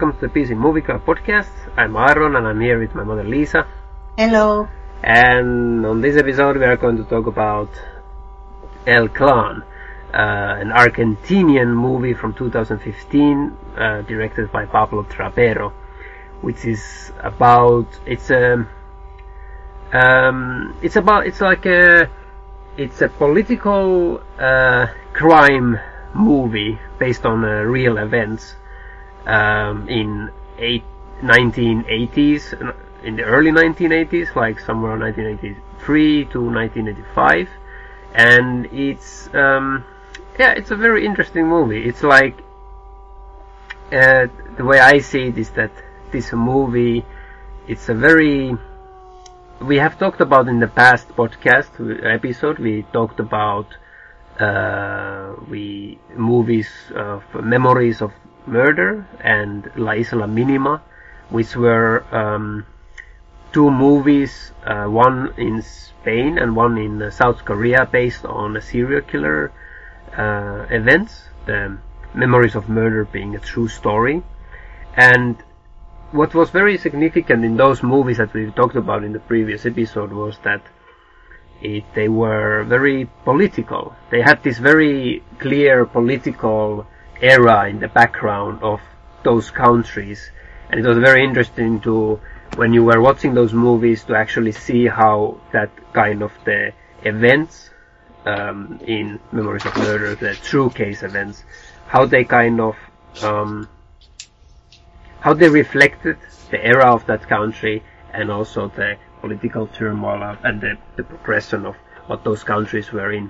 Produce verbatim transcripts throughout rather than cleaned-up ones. welcome to the P C Movie Club podcast. I'm Aaron and I'm here with my mother Lisa. Hello. And on this episode we are going to talk about El Clan, uh, an Argentinian movie from two thousand fifteen uh, directed by Pablo Trapero, which is about, it's a, um, it's about, it's like a, it's a political uh, crime movie based on uh, real events um, in eight, nineteen eighties, in the early nineteen eighties, like somewhere nineteen eighty-three to nineteen eighty-five, and it's um, yeah, it's a very interesting movie. It's like uh, the way I see it is that this movie, it's a very, we have talked about in the past podcast episode, we talked about Uh, we movies of Memories of Murder and La Isla Minima, which were um, two movies, uh, one in Spain and one in South Korea, based on a serial killer uh, events, the Memories of Murder being a true story. And what was very significant in those movies that we've talked about in the previous episode was that It, they were very political. They had this very clear political era in the background of those countries, and it was very interesting to, when you were watching those movies, to actually see how that kind of the events um, in Memories of Murder, the true case events, how they kind of um, how they reflected the era of that country and also the political turmoil and the, the progression of what those countries were in.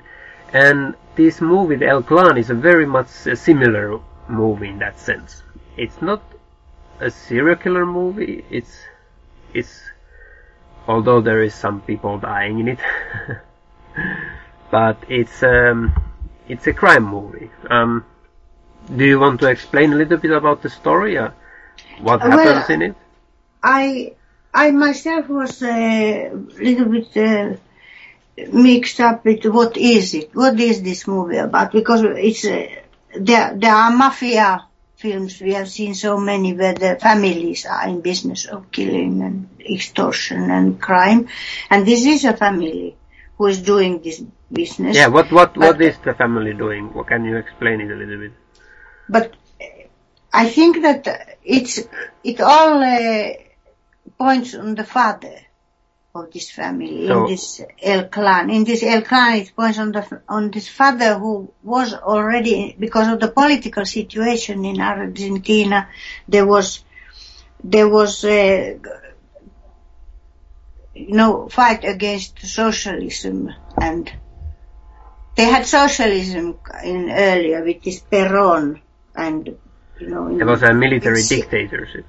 And this movie, the El Clan, is a very much a similar movie in that sense. It's not a serial killer movie. It's it's although there is some people dying in it, but it's um it's a crime movie. Um, do you want to explain a little bit about the story? Uh, what happens well, in it? I. I myself was a little bit uh, mixed up with what is it, what is this movie about, because it's uh, there, there are mafia films, we have seen so many where the families are in business of killing and extortion and crime, and this is a family who is doing this business. Yeah, what, what, but, what is the family doing? Well, can you explain it a little bit? But I think that it's it all... Uh, points on the father of this family, so, in this El Clan. In this El Clan, it points on the on this father who was already, because of the political situation in Argentina, there was there was a, you know, fight against socialism, and they had socialism in earlier with this Peron, and you know there was a military dictatorship.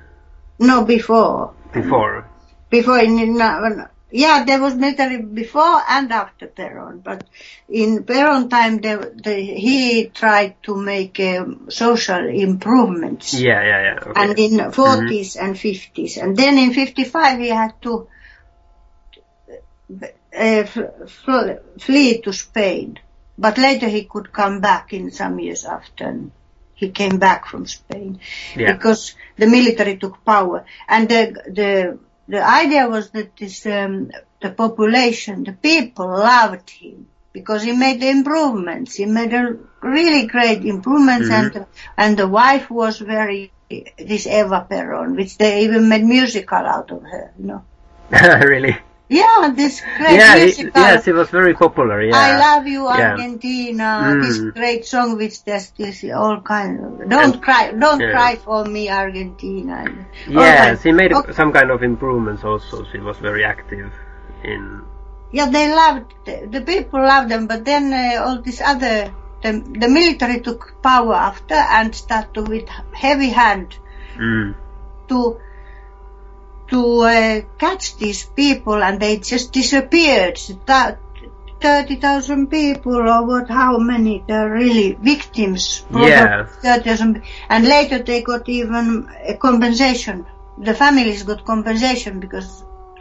No, before. Before. Before in, uh, yeah, there was military before and after Peron, but in Peron time, the, the, he tried to make um, social improvements. Yeah, yeah, yeah. Okay. And in forties mm-hmm. and fifties, and then in fifty-five he had to uh, fl- flee to Spain, but later he could come back in some years after. He came back from Spain yeah. because the military took power, and the the the idea was that this um, the population, the people loved him because he made the improvements. He made a really great improvements, mm-hmm. and and the wife was very this Eva Peron, which they even made musical out of her. You know, really. Yeah, this great yeah, musical. It, yes, it was very popular, yeah. I love you, Argentina, yeah. mm. This great song which there's this all kind of... Don't and, cry, don't yeah. cry for me, Argentina. Yes, okay. He made okay. some kind of improvements also. She was very active in... Yeah, they loved, the people loved them, but then uh, all this other... The, the military took power after and started with heavy hand mm. to... to uh, catch these people, and they just disappeared. That thirty thousand people, or what, how many, they're really victims. Yeah. thirty thousand, and later they got even a compensation. The families got compensation because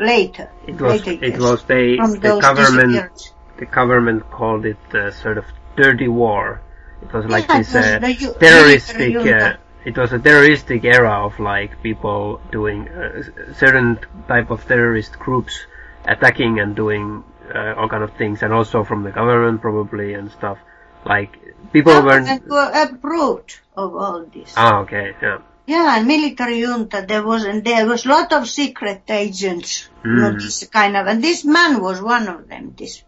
later. It was, later, it yes, was they, the government, the government called it uh, sort of dirty war. It was like yeah, this it was uh, terroristic, uh, it was a terroristic era of like people doing uh, certain type of terrorist groups attacking and doing uh, all kind of things, and also from the government probably and stuff. Like people yeah, weren't were uprooted of all this. Ah, okay, yeah. Yeah, and military junta. There was and there was a lot of secret agents. Mm. You know, this kind of, and this man was one of them. This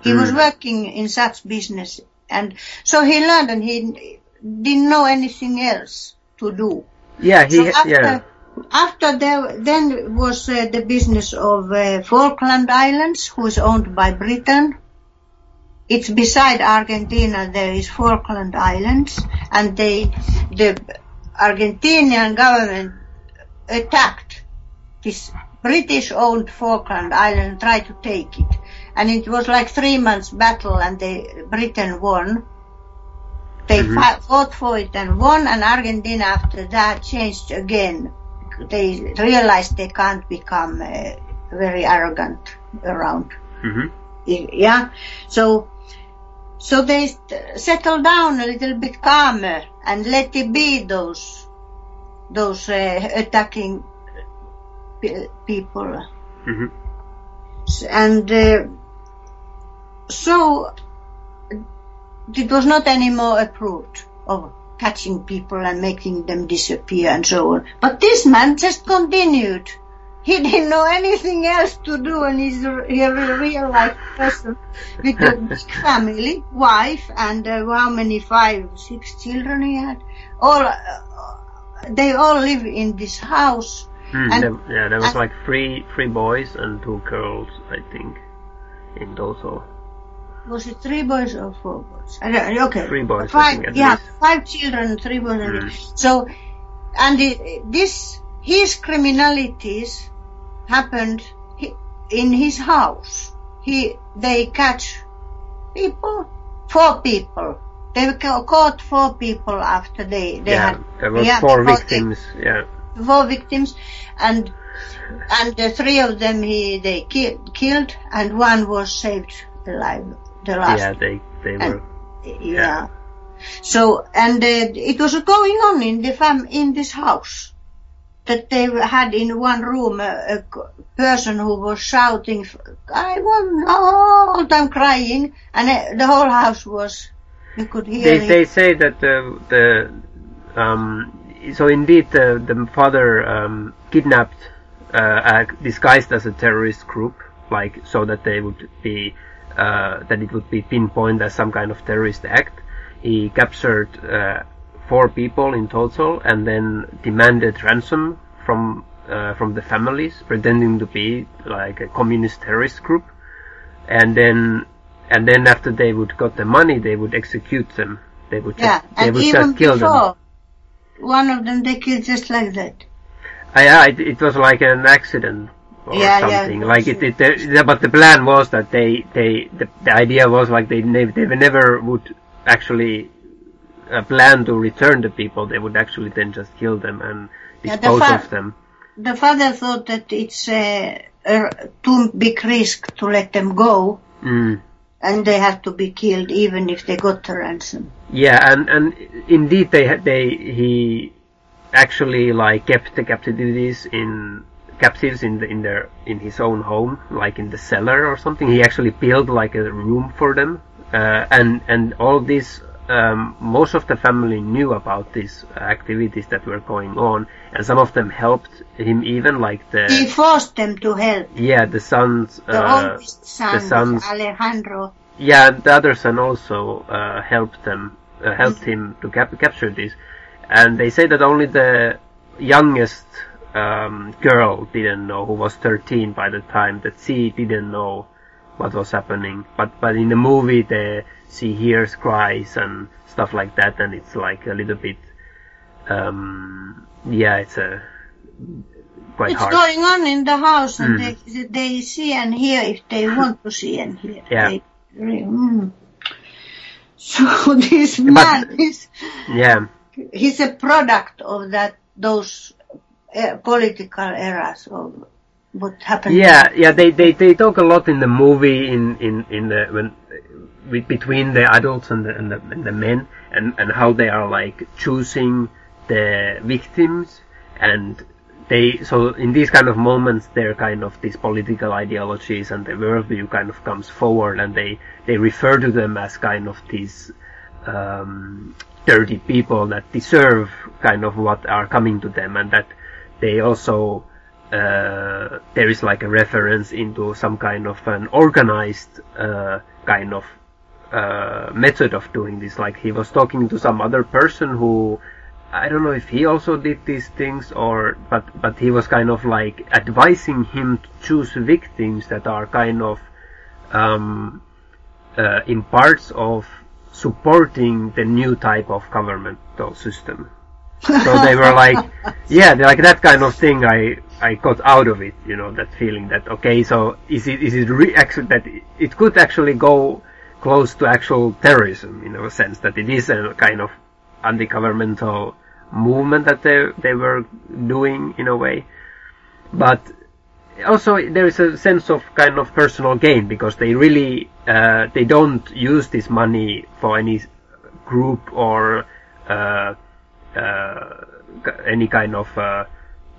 he mm. was working in such business, and so he learned, and he didn't know anything else to do. Yeah, he. So after, yeah. After there, then was uh, the business of uh, Falkland Islands, who is owned by Britain. It's beside Argentina. There is Falkland Islands, and they, the Argentinian government attacked this British-owned Falkland Island and tried to take it. And it was like three months battle, and they, Britain won. They mm-hmm. fought, fought for it and won, and Argentina after that changed again. They realized they can't become uh, very arrogant around. Mm-hmm. Yeah, so so they settled down a little bit calmer and let it be those those uh, attacking p- people. Mm-hmm. And uh, so it was not anymore approved of catching people and making them disappear and so on. But this man just continued. He didn't know anything else to do, and he's a real life person with a big family, wife, and uh, how many, five, six children he had. All uh, they all live in this house. Mm, and there, yeah, there was like three three boys and two girls, I think, in total. Was it three boys or four boys? I don't, okay, three boys. Five, I think, yeah, least. Five children, three boys. Mm. So, and it, this his criminalities happened in his house. He they catch people, four people. They caught four people after they they yeah, had. There were four victims. Them, yeah, four victims, and and the three of them he they ki- killed, and one was saved alive. The last yeah, they they were. And, yeah. yeah. So and uh, it was going on in the fam in this house. That they had in one room a, a person who was shouting, I was all the time crying, and the whole house was, you could hear They, it. they say that the, the um, so indeed the, the father um, kidnapped, uh, disguised as a terrorist group, like so that they would be, uh, that it would be pinpointed as some kind of terrorist act. He captured uh, four people in total, and then demanded ransom from uh, from the families, pretending to be like a communist terrorist group, and then and then after they would got the money, they would execute them. They would yeah, just, they would just kill before, them. One of them they killed just like that. Uh, yeah, it, it was like an accident or yeah, something. Yeah, like it, it, it. But the plan was that they they the, the idea was like they they never would actually. A plan to return the people, they would actually then just kill them and dispose yeah, the fa- of them. The father thought that it's a, a too big risk to let them go, mm. and they have to be killed even if they got the ransom. Yeah, and, and indeed they they he actually like kept the captives in captives in the, in their in his own home, like in the cellar or something. He actually built like a room for them, uh, and and all this. Um, most of the family knew about these activities that were going on, and some of them helped him even, like the... He forced them to help. Yeah, the sons... The uh, oldest son, the sons, Alejandro. Yeah, the other son also uh, helped them, uh, helped mm-hmm. him to cap- capture this. And they say that only the youngest um, girl didn't know, who was thirteen by the time, that she didn't know what was happening. But, but in the movie, the... she hears cries and stuff like that, and it's like a little bit, um, yeah, it's a quite it's hard. It's going on in the house, and mm. they they see and hear if they want to see and hear. Yeah. They, mm. So this man but, is, yeah, he's a product of that those uh, political eras of what happened. Yeah, yeah, they, they they talk a lot in the movie in in in the when. Between the adults and the, and the, and the men, and, and how they are like choosing the victims, and they, so in these kind of moments, their kind of these political ideologies and the worldview kind of comes forward, and they, they refer to them as kind of these um, dirty people that deserve kind of what are coming to them, and that they also, uh, there is like a reference into some kind of an organized uh, kind of uh, method of doing this. Like he was talking to some other person who, I don't know if he also did these things, or but but he was kind of like advising him to choose victims that are kind of um uh, in parts of supporting the new type of governmental system. So they were like, yeah, like that kind of thing. I I got out of it, you know, that feeling that okay, so is it is it re- actually that it could actually go close to actual terrorism in a sense, that it is a kind of anti-governmental movement that they they were doing in a way, but also there is a sense of kind of personal gain, because they really uh, they don't use this money for any group or uh, uh, any kind of uh,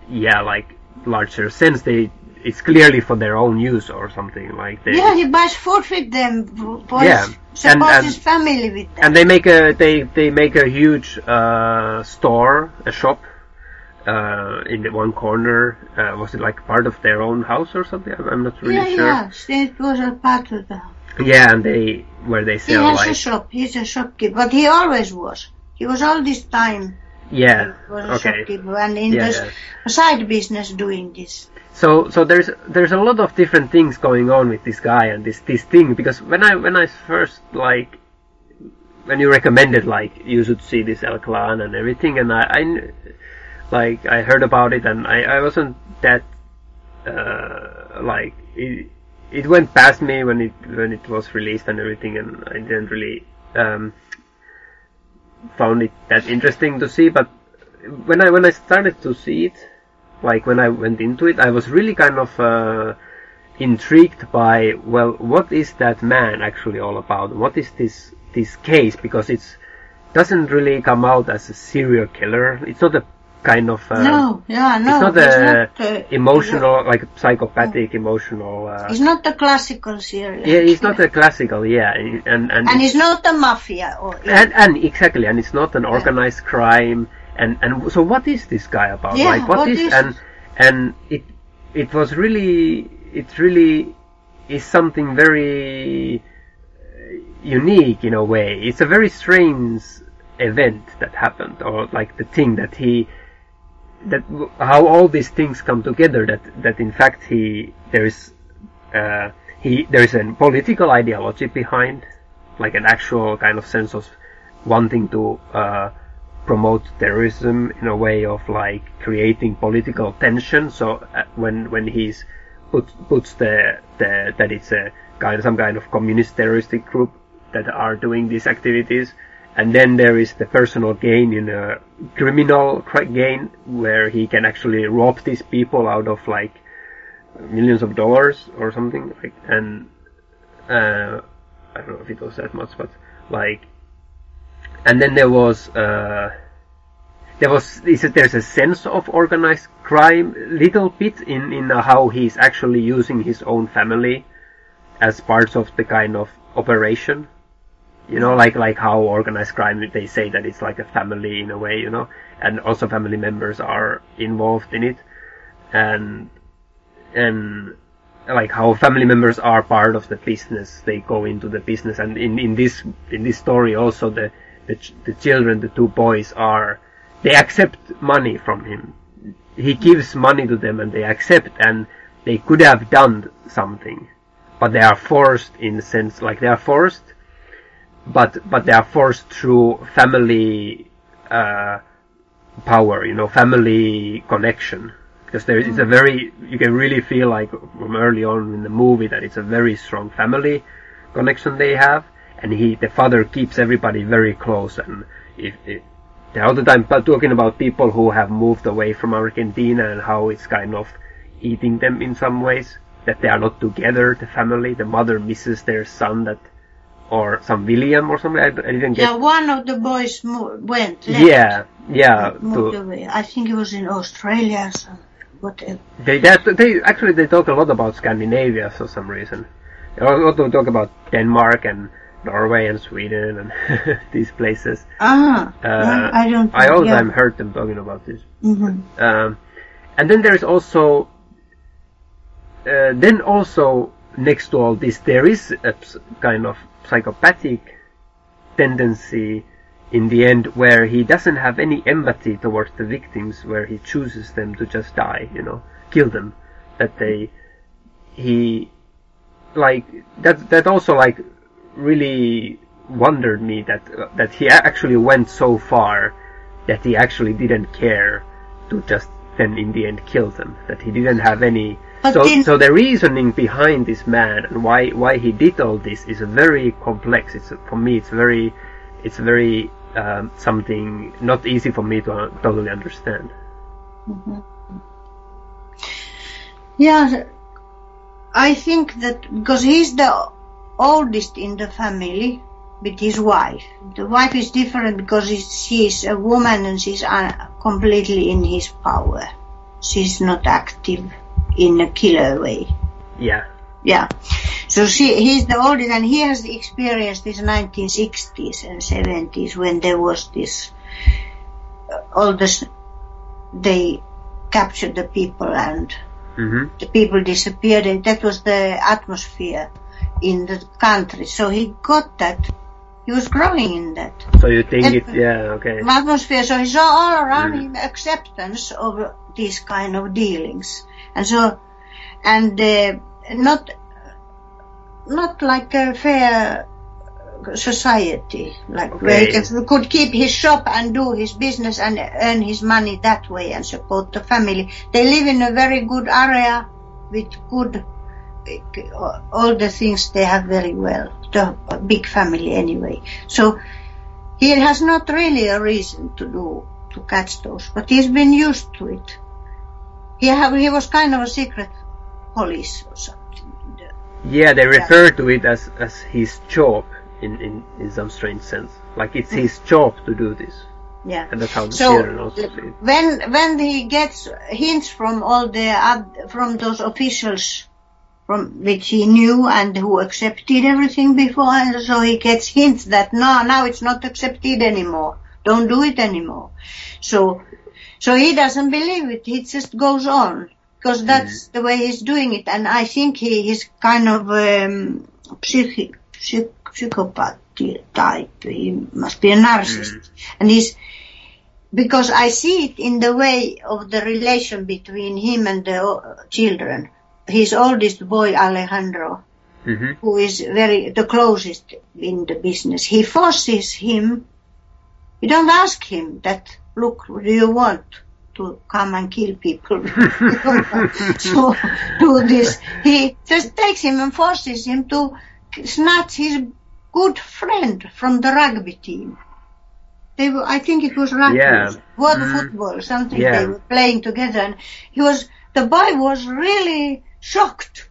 yeah like larger sense. They it's clearly for their own use or something like that. Yeah, he buys food with them, boys, yeah. supports and, and, his family with them. And they make a they, they make a huge uh, store, a shop uh, in the one corner. Uh, was it like part of their own house or something? I'm not really yeah, sure. Yeah, yeah, it was a part of the house. Yeah, and they where they sell. He has like, a shop. He's a shopkeeper, but he always was. He was all this time. Yeah. He was a okay. shopkeeper and in yeah, this yeah. side business doing this. So, so there's there's a lot of different things going on with this guy and this this thing, because when I when I first like when you recommended like you should see this El Clan and everything, and I, I like I heard about it, and I, I wasn't that uh, like it it went past me when it when it was released and everything, and I didn't really um, found it that interesting to see. But when I when I started to see it. Like when I went into it, I was really kind of uh, intrigued by, well, what is that man actually all about? What is this this case? Because it doesn't really come out as a serial killer. It's not a kind of uh, no, yeah, no. It's not it's a not, uh, emotional, like psychopathic, no. emotional. Uh, it's not a classical serial. Yeah, it's not a classical. Yeah, and and, and, and it's not a mafia or and, and exactly, and it's not an organized yeah. crime. And and so what is this guy about? Yeah, like what, what is, is and and it it was really it really is something very unique in a way. It's a very strange event that happened, or like the thing that he that how all these things come together. That that in fact he there is uh, he there is a political ideology behind, like an actual kind of sense of wanting to. Uh, promote terrorism in a way of like creating political tension. So uh, when when he's put, puts the, the that it's a kind of some kind of communist terroristic group that are doing these activities, and then there is the personal gain in a criminal gain where he can actually rob these people out of like millions of dollars or something like, and uh, I don't know if it was that much, but like. And then there was uh, there was there's a sense of organized crime, little bit in in how he's actually using his own family as parts of the kind of operation, you know, like like how organized crime, they say that it's like a family in a way, you know, and also family members are involved in it, and and like how family members are part of the business, they go into the business, and in in this in this story also the. The, ch- the children, the two boys, are they accept money from him. He gives money to them, and they accept. And they could have done something, but they are forced in a sense, like they are forced, but but they are forced through family uh, power, you know, family connection. Because there is a very, you can really feel like from early on in the movie that it's a very strong family connection they have. And he, the father, keeps everybody very close. And if, if they're all the time talking about people who have moved away from Argentina and how it's kind of eating them in some ways, that they are not together, the family. The mother misses their son that or some William or something. I, I didn't get. Yeah, one of the boys moved, went. Left, yeah, yeah. Moved to, away. I think it was in Australia. So whatever. They that they actually they talk a lot about Scandinavia for some reason. They also talk about Denmark and Norway and Sweden and these places. Ah, uh, well, I don't. Think, I all the yeah. time heard them talking about this. Mm-hmm. Um, and then there is also. Uh, then also next to all this, there is a kind of psychopathic tendency in the end where he doesn't have any empathy towards the victims, where he chooses them to just die, you know, kill them. That they, he, like, that, that also like really wondered me that, uh, that he actually went so far that he actually didn't care to just then in the end kill them. That he didn't have any, But so, then, so the reasoning behind this man and why why he did all this is very complex. It's for me, it's very, it's very um, something not easy for me to uh, totally understand. Mm-hmm. Yeah, I think that because he's the oldest in the family with his wife. The wife is different because she's a woman and she's un- completely in his power. She's not active in a killer way. Yeah. Yeah. So she, he's the oldest, and he has experienced this nineteen sixties and seventies when there was this, uh, all this, they captured the people and mm-hmm. the people disappeared, and that was the atmosphere in the country. So he got that. He was growing in that. So you think that, it, yeah, okay. Atmosphere, so he saw all around mm. him acceptance of these kind of dealings. And so, and uh, not, not like a fair society, like okay. where he could, could keep his shop and do his business and earn his money that way and support the family. They live in a very good area with good, all the things they have very well, the big family anyway. So he has not really a reason to do, to catch those, but he's been used to it. He, have, he was kind of a secret police or something. Yeah, they refer yeah. to it as, as his job in, in, in some strange sense. Like it's mm. his job to do this. Yeah. And that's how the so children also see it. When, when he gets hints from all the ad, from those officials from which he knew and who accepted everything before, and so he gets hints that no, now it's not accepted anymore. Don't do it anymore. So... So he doesn't believe it, he just goes on, because that's mm. the way he's doing it, and I think he is kind of um, psychi- psych- psychopath type, he must be a narcissist. Mm. And he's, because I see it in the way of the relation between him and the uh, children. His oldest boy, Alejandro, mm-hmm. who is very, the closest in the business, he forces him, you don't ask him that, look, do you want to come and kill people? So do this. He just takes him and forces him to snatch his good friend from the rugby team. They were, I think it was rugby, yeah. world mm-hmm. football, something yeah. they were playing together. And he was, the boy was really shocked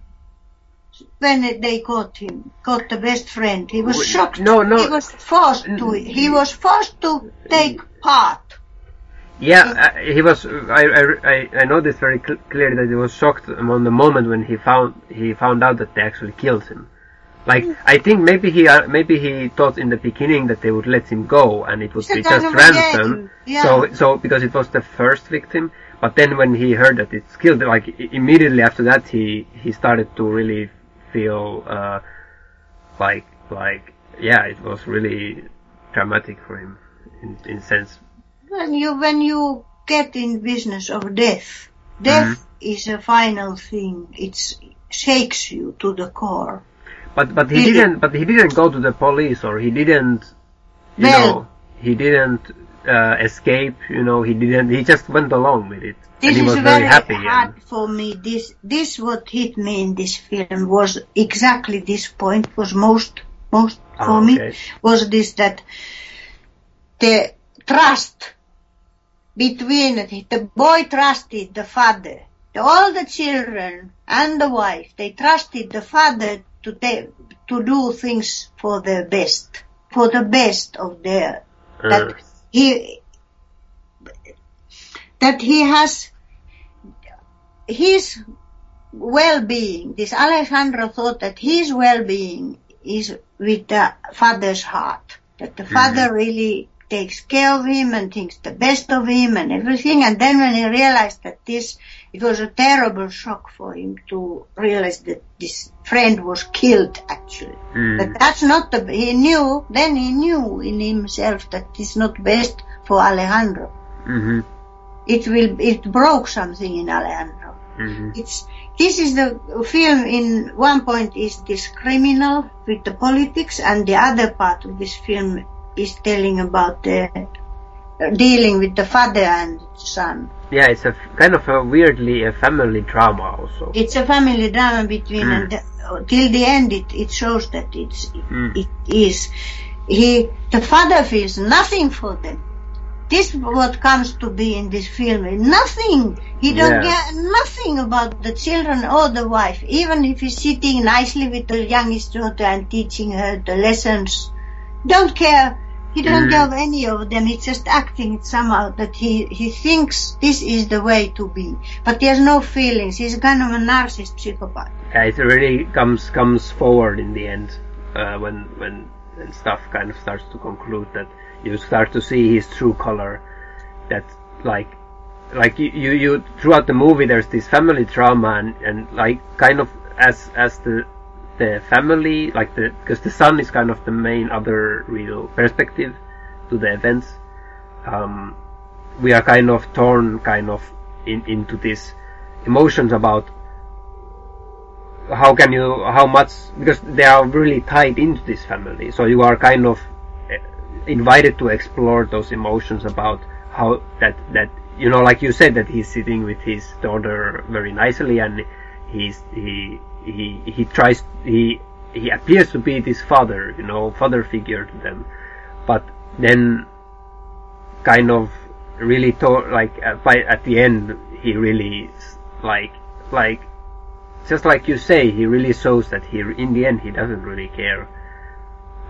when they caught him, caught the best friend. He was shocked. No, no. He was forced to. He was forced to take part. Yeah, I, he was. I I I noticed very cl- clearly that he was shocked on the moment when he found he found out that they actually killed him. Like I think maybe he uh, maybe he thought in the beginning that they would let him go and it would it's be just ransom. Yeah. So so because it was the first victim, but then when he heard that it's killed, like immediately after that he he started to really feel uh like like yeah it was really dramatic for him in in sense. When you, when you get in business of death, death mm-hmm. is a final thing. It shakes you to the core. But but he didn't. But he didn't go to the police, or he didn't. You well, know, he didn't uh, escape. You know, he didn't. He just went along with it, and he was very happy. This is very hard for me. This this what hit me in this film was exactly this point. Was most most for oh, okay. me was this that the trust. Between the boy trusted the father, the, all the children and the wife, they trusted the father to, ta- to do things for the best, for the best of the earth. That he, that he has his well-being. This Alejandro thought that his well-being is with the father's heart, that the mm-hmm. father really takes care of him and thinks the best of him and everything. And then when he realized that this, it was a terrible shock for him to realize that this friend was killed, actually. Mm. But that's not the, he knew, then he knew in himself that it's not best for Alejandro. Mm-hmm. It will, it broke something in Alejandro. Mm-hmm. It's, this is the film in one point is this criminal with the politics, and the other part of this film is telling about the uh, dealing with the father and son. Yeah, it's a f- kind of a weirdly a family drama also. It's a family drama between, mm. and the, till the end it, it shows that it's mm. it is he the father feels nothing for them. This is what comes to be in this film. Nothing. He don't yeah. care nothing about the children or the wife, even if he's sitting nicely with the youngest daughter and teaching her the lessons. Don't care. He don't mm. care of any of them. It's just acting somehow that he, he thinks this is the way to be. But he has no feelings. He's kind of a narcissist psychopath. Yeah, it really comes comes forward in the end uh, when when and stuff kind of starts to conclude, that you start to see his true color. That like like you you, you throughout the movie there's this family drama, and, and like kind of as as the. the family, like the, because the son is kind of the main other real perspective to the events. Um, we are kind of torn, kind of in, into these emotions about how can you, how much, because they are really tied into this family. So you are kind of invited to explore those emotions about how that that you know, like you said, that he's sitting with his daughter very nicely, and he's he. He he tries he he appears to be this father, you know, father figure to them, but then kind of really to, like uh, by at the end he really like like just like you say, he really shows that he in the end he doesn't really care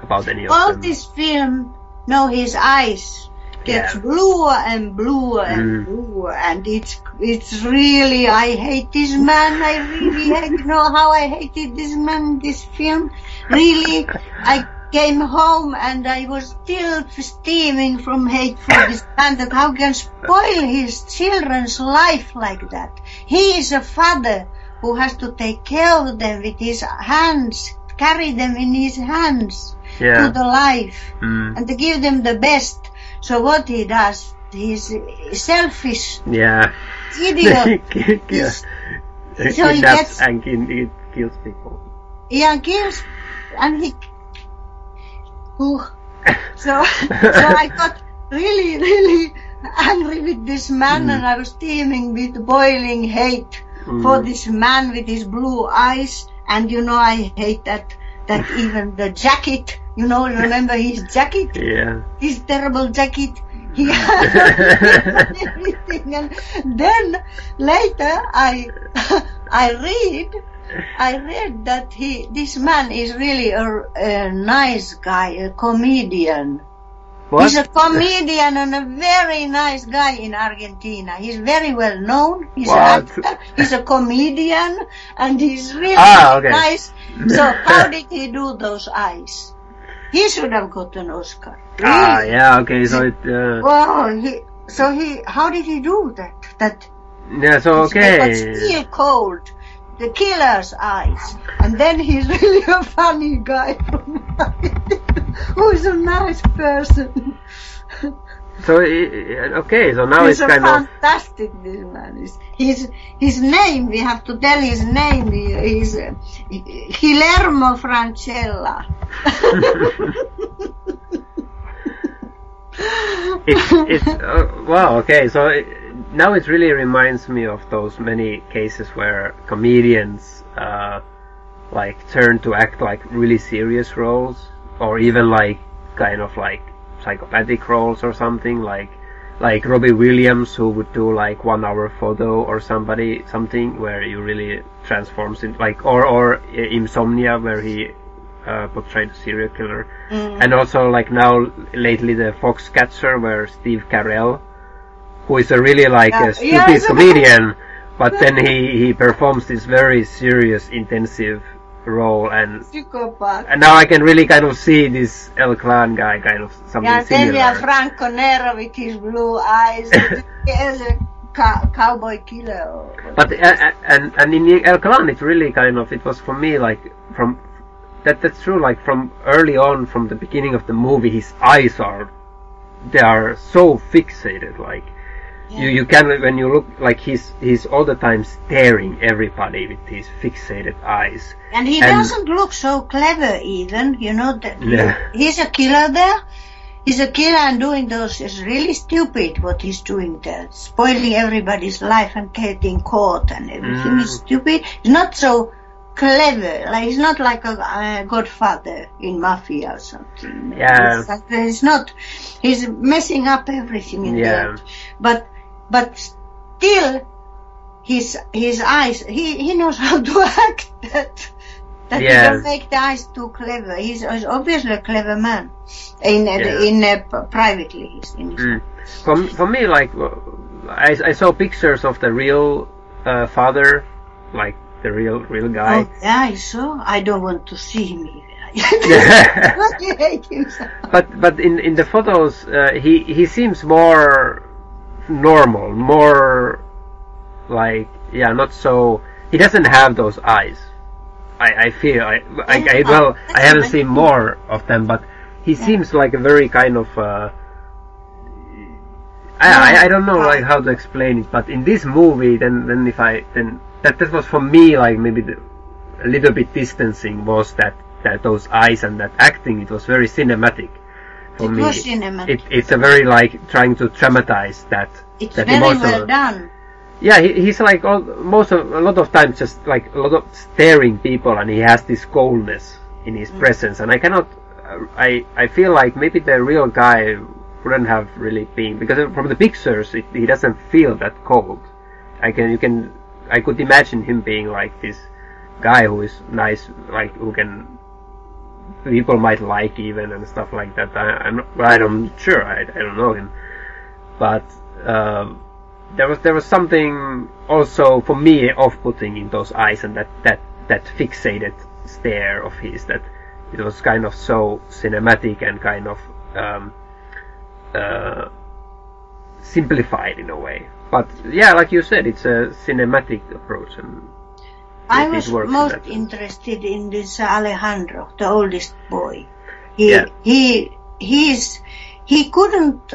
about any all of them. This film, no, his eyes gets yeah. bluer and bluer and mm. bluer, and it's it's really, I hate this man, I really hate, you know how I hated this man, this film, really. I came home and I was still steaming from hate for this man, that how can spoil his children's life like that. He is a father who has to take care of them with his hands, carry them in his hands yeah. to the life mm. and to give them the best. So what he does, he's selfish, yeah, idiot. yeah. So he gets and he kills people. Yeah, kills, and he. Ooh. So, so I got really, really angry with this man, mm. and I was steaming with boiling hate mm. for this man with his blue eyes. And you know, I hate that. That even the jacket. You know, remember his jacket? Yeah. His terrible jacket. He had everything. And then later I I read I read that he this man is really a, a nice guy, a comedian. What? He's a comedian and a very nice guy in Argentina. He's very well known. He's wow. an actor. He's a comedian, and he's really ah, okay. nice. So how did he do those eyes? He should have got an Oscar. Really? Ah, yeah, okay, so it... Uh, well, he, so he... How did he do that? That... Yeah, so, okay... But still cold. The killer's eyes. And then he's really a funny guy. Who is a nice person. So, okay, so now he's it's kind of... He's fantastic, this man. His, his name, we have to tell his name. He's uh, Guillermo Francella. it's, it's, uh, wow, okay, so it, now it really reminds me of those many cases where comedians uh, like turn to act like really serious roles, or even like kind of like psychopathic roles or something, like like Robbie Williams, who would do like one hour photo or somebody something where he really transforms in, like, or or uh, Insomnia, where he uh, portrayed a serial killer. Mm. And also, like now, lately, the Foxcatcher, where Steve Carell, who is a really like yeah. a stupid yeah, comedian, but yeah. then he, he performs this very serious, intensive role, and and now I can really kind of see this El Clan guy kind of something yeah, similar. Yeah, then Franco Nero with his blue eyes as a cow- cowboy killer. But uh, and and in El Clan, it really kind of it was for me like from that that's true. Like from early on, from the beginning of the movie, his eyes are they are so fixated. Like yeah. you you can when you look like he's he's all the time staring everybody with his fixated eyes. And he and doesn't look so clever, even, you know. The, yeah. He's a killer there. He's a killer and doing those is really stupid what he's doing there. Spoiling everybody's life and getting caught and everything mm. is stupid. He's not so clever. Like he's not like a, a godfather in mafia or something. Yeah. It's, like, it's not. He's messing up everything in yeah. there. But but still, his his eyes. He he knows how to act that. That yeah. he don't make the eyes too clever. He's, he's obviously a clever man. In uh, yeah. in uh, privately, he's in his mm. for, for me, like I, I saw pictures of the real uh, father, like the real real guy. Oh, yeah, I saw. I don't want to see him either. but but in in the photos, uh, he he seems more normal, more like yeah, not so. He doesn't have those eyes. I, I feel I, I, I well I haven't seen more of them, but he yeah. seems like a very kind of uh, I, I I don't know like how to explain it, but in this movie then then if I then that that was for me like maybe the, a little bit distancing was that, that those eyes and that acting it was very cinematic for it me. Was cinematic. It it's a very like trying to dramatize that it's that very emotional. Well done. Yeah, he, he's like all, most of a lot of times just like a lot of staring people, and he has this coldness in his mm. presence. And I cannot, uh, I I feel like maybe the real guy wouldn't have really been because from the pictures it, he doesn't feel that cold. I can you can I could imagine him being like this guy who is nice, like who can people might like even and stuff like that. I, I'm I don't sure I I don't know him, but. Um, There was there was something also for me off-putting in those eyes and that, that, that fixated stare of his that it was kind of so cinematic and kind of um, uh, simplified in a way. But yeah, like you said, it's a cinematic approach. And I was most interested in this Alejandro, the oldest boy. He yeah. he he's he couldn't.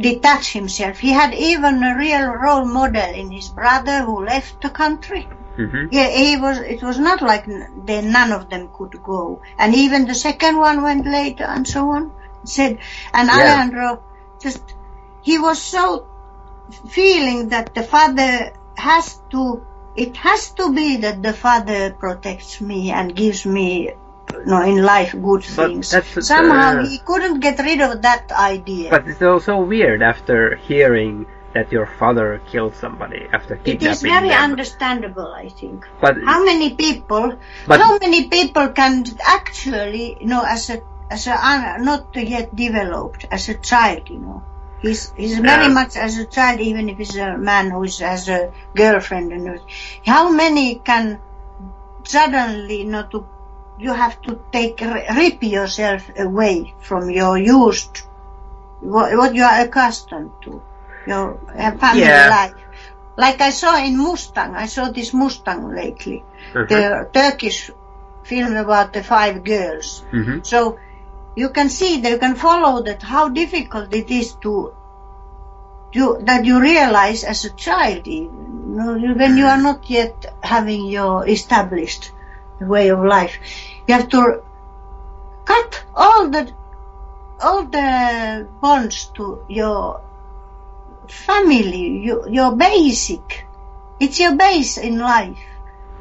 Detach himself. He had even a real role model in his brother who left the country. Mm-hmm. Yeah, he was. It was not like they, none of them could go, and even the second one went later, and so on. Said and yeah. Alejandro just he was so feeling that the father has to. It has to be that the father protects me and gives me. No, in life, good things. Somehow uh, he couldn't get rid of that idea. But it's also weird after hearing that your father killed somebody after kidnapping. It is very them. Understandable, I think. But how many people? But, how many people can actually, you know, as a as a not yet developed as a child, you know, he's he's very uh, much as a child, even if he's a man who is has a girlfriend and how many can suddenly, you know, to you have to take rip yourself away from your used what, what you are accustomed to your family yeah. life. Like I saw in Mustang, I saw this Mustang lately, mm-hmm. the Turkish film about the five girls. Mm-hmm. So you can see, that you can follow that how difficult it is to you that you realize as a child, even when you are not yet having your established. Way of life. You have to cut all the all the bonds to your family, your, your basic. It's your base in life.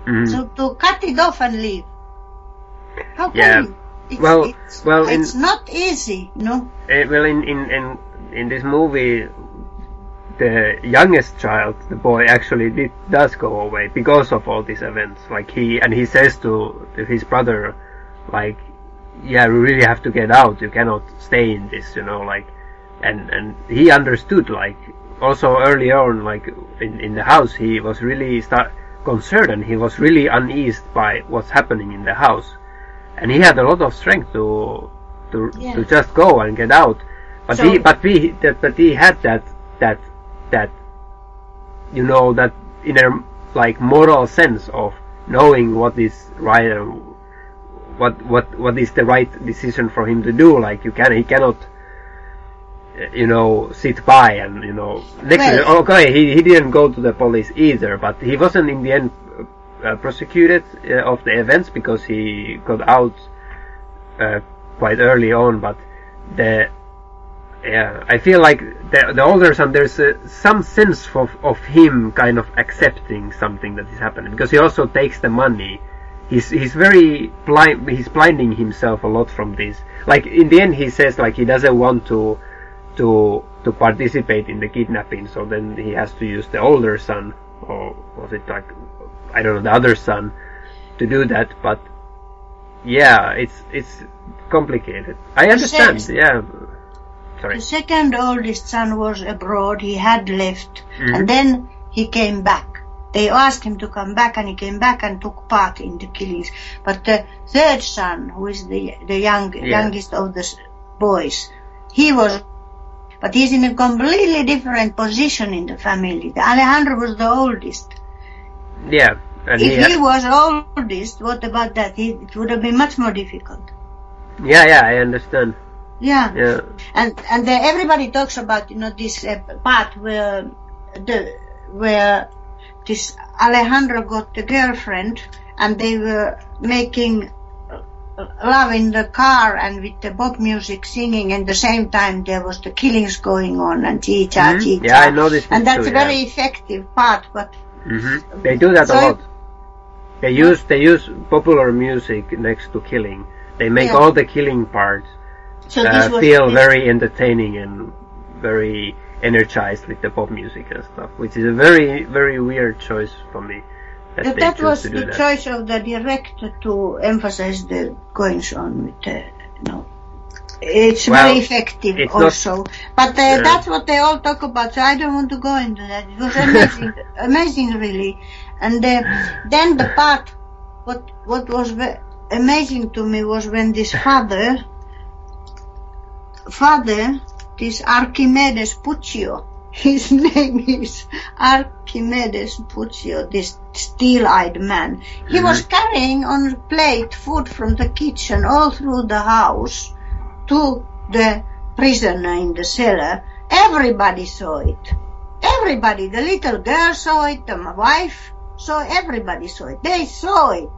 Mm-hmm. So to cut it off and leave. How can yeah. you? It's, well, it's, well, it's in, not easy, no. Uh, well, in, in in in this movie, the youngest child, the boy, actually did, does go away because of all these events. Like he and he says to his brother, like, yeah, we really have to get out, you cannot stay in this, you know, like, and and he understood, like, also early on, like, in, in the house, he was really start concerned, and he was really uneased by what's happening in the house, and he had a lot of strength to to yeah. to just go and get out, but so he but we that but he had that that that you know that inner, like, moral sense of knowing what is right and what what what is the right decision for him to do. Like, you can he cannot, you know, sit by and, you know, next well, year, okay, he, he didn't go to the police either, but he wasn't in the end uh, prosecuted uh, of the events, because he got out uh, quite early on. But the yeah I feel like the, the older son, there's uh, some sense of, of him kind of accepting something that is happening, because he also takes the money. He's he's very blind, he's blinding himself a lot from this. Like, in the end he says, like, he doesn't want to to to participate in the kidnapping, so then he has to use the older son, or was it, like, I don't know, the other son, to do that. But yeah, it's it's complicated. I understand. Second, yeah, sorry. The second oldest son was abroad. He had left, mm-hmm. and then he came back. They asked him to come back, and he came back and took part in the killings. But the third son, who is the the young yeah. youngest of the boys, he was. But he's in a completely different position in the family. Alejandro was the oldest. Yeah. And if he, had... he was oldest, what about that? It would have been much more difficult. Yeah, yeah, I understand. Yeah. Yeah. And and the, everybody talks about, you know, this uh, part where the where this Alejandro got the girlfriend, and they were making love in the car and with the pop music singing, and the same time there was the killings going on and chicha, mm-hmm. chicha. Yeah, I noticed. And that's too, a very yeah. effective part, but mm-hmm. they do that so a lot. They use they use popular music next to killing. They make yeah. all the killing parts so uh, this feel very entertaining and very energized with the pop music and stuff, which is a very very weird choice for me. That, that was the that. choice of the director to emphasize the goings on with the, you know, it's well, very effective it's also. Not, but uh, yeah. that's what they all talk about, so I don't want to go into that. It was amazing, amazing really. And uh, then the part, what what was amazing to me was when this father, father, this Archimedes Puccio, his name is Archimedes Puccio, this steel-eyed man. He mm-hmm. was carrying on a plate food from the kitchen all through the house to the prisoner in the cellar. Everybody saw it. Everybody. The little girl saw it, the wife saw it, everybody saw it. They saw it.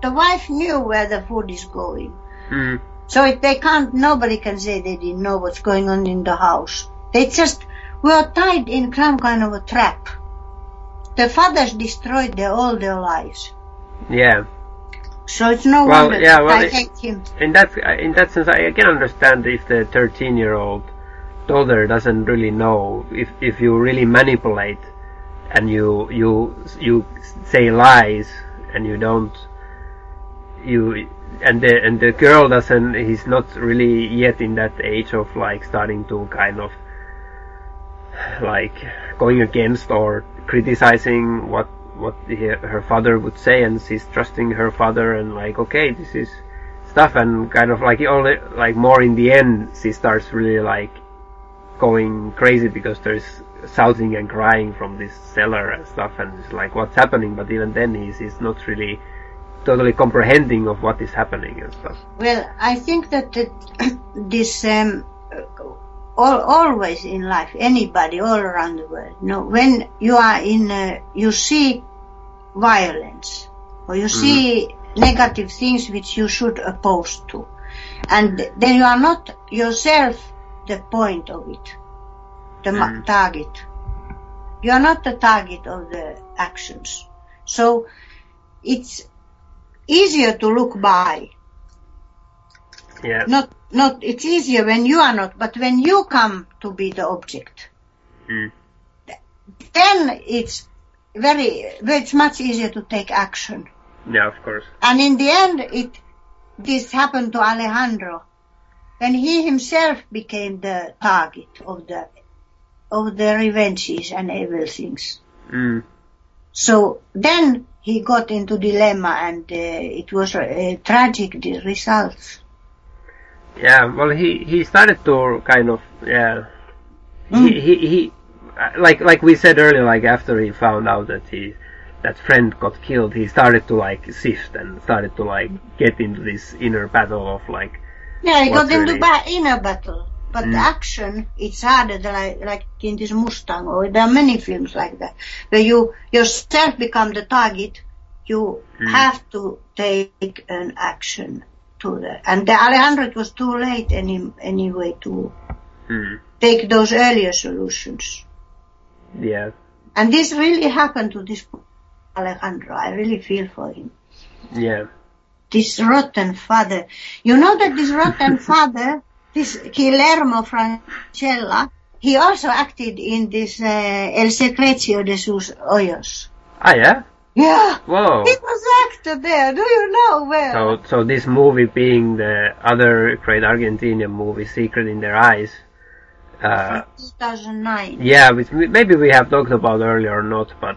The wife knew where the food is going. Mm-hmm. So if they can't, nobody can say they didn't know what's going on in the house. They just... We are tied in some kind of a trap. The fathers destroyed their, all their lives. Yeah. So it's no well, wonder yeah, well, I it, hate him. In that, in that sense, I can understand if the thirteen-year-old daughter doesn't really know. If if you really manipulate and you you you say lies and you don't you and the and the girl doesn't. He's not really yet in that age of, like, starting to kind of, like, going against or criticizing what what he, her father would say, and she's trusting her father, and, like, okay, this is stuff, and kind of, like, only, like, more in the end she starts really, like, going crazy because there's shouting and crying from this cellar and stuff, and it's like, what's happening? But even then he's, he's not really totally comprehending of what is happening and stuff. Well, I think that the, this um All, always in life, anybody all around the world, you know, when you are in, uh, you see violence, or you mm-hmm. see negative things which you should oppose to, and then you are not yourself the point of it, the mm-hmm. ma- target. You are not the target of the actions. So it's easier to look by. Yeah. Not Not, it's easier when you are not, but when you come to be the object, mm. then it's very, it's much easier to take action. Yeah, of course. And in the end, it this happened to Alejandro, and he himself became the target of the of the revenges and evil things. Mm. So then he got into dilemma, and uh, it was a, a tragic result. Yeah, well, he, he started to kind of yeah, mm. he, he he like like we said earlier, like after he found out that he. that friend got killed, he started to like sift and started to like get into this inner battle of like. Yeah, he got really into ba- inner battle, but mm. the action it's harder than like, like in this Mustang, or there are many films like that where you yourself become the target. You mm. have to take an action to that, and the Alejandro it was too late any anyway to mm. take those earlier solutions. Yeah, and this really happened to this Alejandro. I really feel for him. Yeah. This rotten father. You know that this rotten father, this Guillermo Francella, he also acted in this uh, El secreto de sus ojos. Ah, yeah? Yeah. Whoa. He was actor there. Do you know where? So, so this movie being the other great Argentinian movie, Secret in Their Eyes. Uh, two thousand nine. Yeah, which maybe we have talked about earlier or not, but...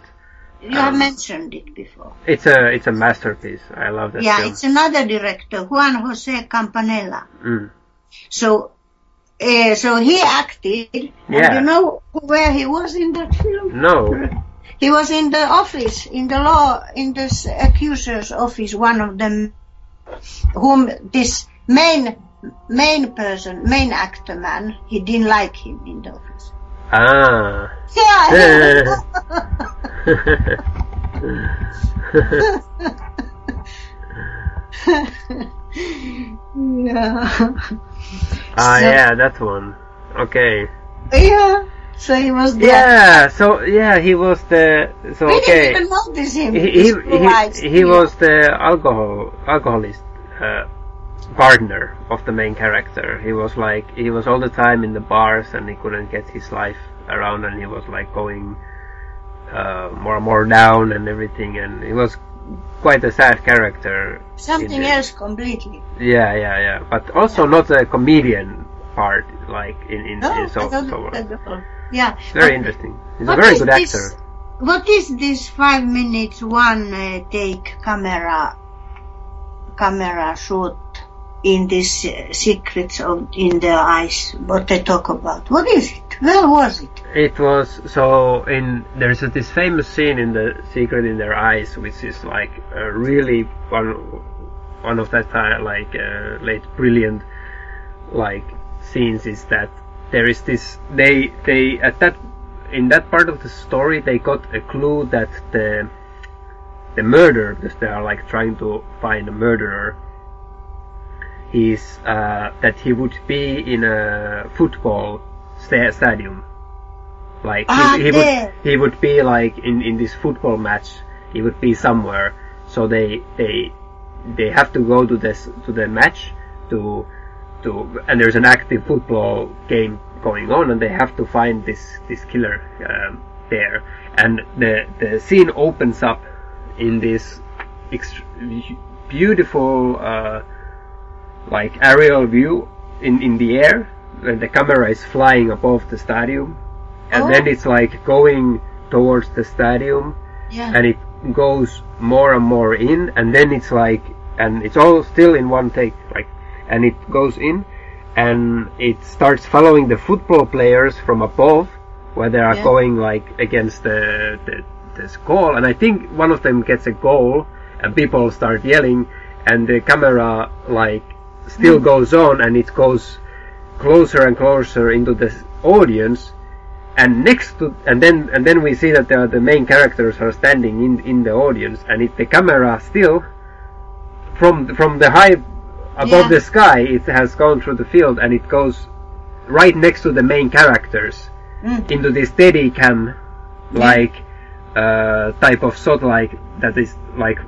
You have um, mentioned it before. It's a it's a masterpiece. I love that. Yeah, film. It's another director, Juan José Campanella. Mm. So, uh, so he acted. Yeah. And you know where he was in that film? No. He was in the office, in the law, in the accuser's office. One of them, whom this main main person, main actor man, he didn't like him in the office. Ah. Yeah. yeah. Ah, so, yeah, that one. Okay. Yeah. So he was there. Yeah. So yeah, he was the. So we okay. didn't even notice him. He he he, he was the alcohol alcoholist uh, partner of the main character. He was like he was all the time in the bars, and he couldn't get his life around, and he was like going. Uh, more and more down and everything, and he was quite a sad character. Something else completely. Yeah, yeah, yeah. But also yeah. not a comedian part, like in in, no, in so so. Uh, yeah, it's very but, interesting. He's a very good actor. This, what is this five minutes one uh, take camera camera shoot in this uh, Secrets of in the Eyes? What they talk about? What is it? Where was it? It was, so, in there's a, this famous scene in The Secret in Their Eyes, which is like a really one, one of that time, like, uh, late brilliant, like, scenes is that there is this, they, they, at that, in that part of the story, they got a clue that the, the murderer, because they are like trying to find a murderer, is, uh, that he would be in a football stadium, like ah, he, he would he would be like in, in this football match he would be somewhere, so they they they have to go to this to the match to to and there's an active football game going on, and they have to find this this killer um, there, and the the scene opens up in this ext- beautiful uh, like aerial view in, in the air. And the camera is flying above the stadium, and oh. then it's like going towards the stadium, yeah. and it goes more and more in, and then it's like, and it's all still in one take, like, and it goes in, and it starts following the football players from above, where they are yeah. going like against the, the this goal, and I think one of them gets a goal, and people start yelling, and the camera like still mm. goes on, and it goes closer and closer into the audience, and next to and then and then we see that the, the main characters are standing in in the audience, and it, the camera still from from the high above yeah. the sky, it has gone through the field, and it goes right next to the main characters mm. into this Steadicam like yeah. uh, type of shot, like that is like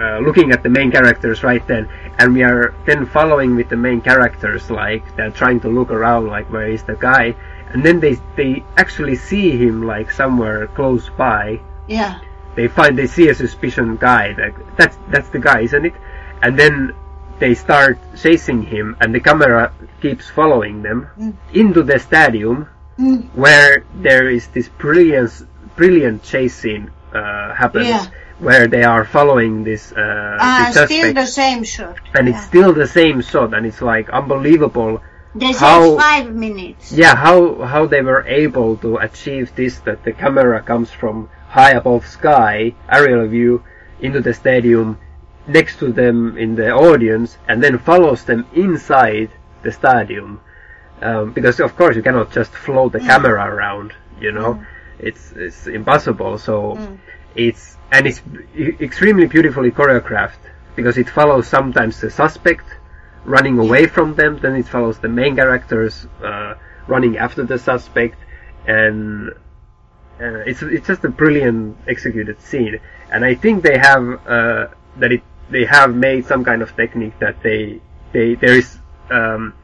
Uh, looking at the main characters right then, and we are then following with the main characters, like they're trying to look around, like where is the guy, and then they they actually see him like somewhere close by. Yeah. They find they see a suspicious guy. Like, that's that's the guy, isn't it? And then they start chasing him and the camera keeps following them mm. into the stadium mm. where there is this brilliant, brilliant chase scene uh, happens. Yeah. Where they are following this uh, ah, suspect. Still the same shot. And yeah. it's still the same shot, and it's like unbelievable. They how, said five minutes. Yeah, how how they were able to achieve this, that the camera comes from high above sky, aerial view, into the stadium, next to them in the audience, and then follows them inside the stadium. Um, because, of course, you cannot just float the mm. camera around, you know. Mm. It's, it's impossible, so... Mm. It's and it's extremely beautifully choreographed because it follows sometimes the suspect running away from them, then it follows the main characters uh, running after the suspect, and uh, it's it's just a brilliant executed scene. And I think they have uh, that it they have made some kind of technique that they they there is um,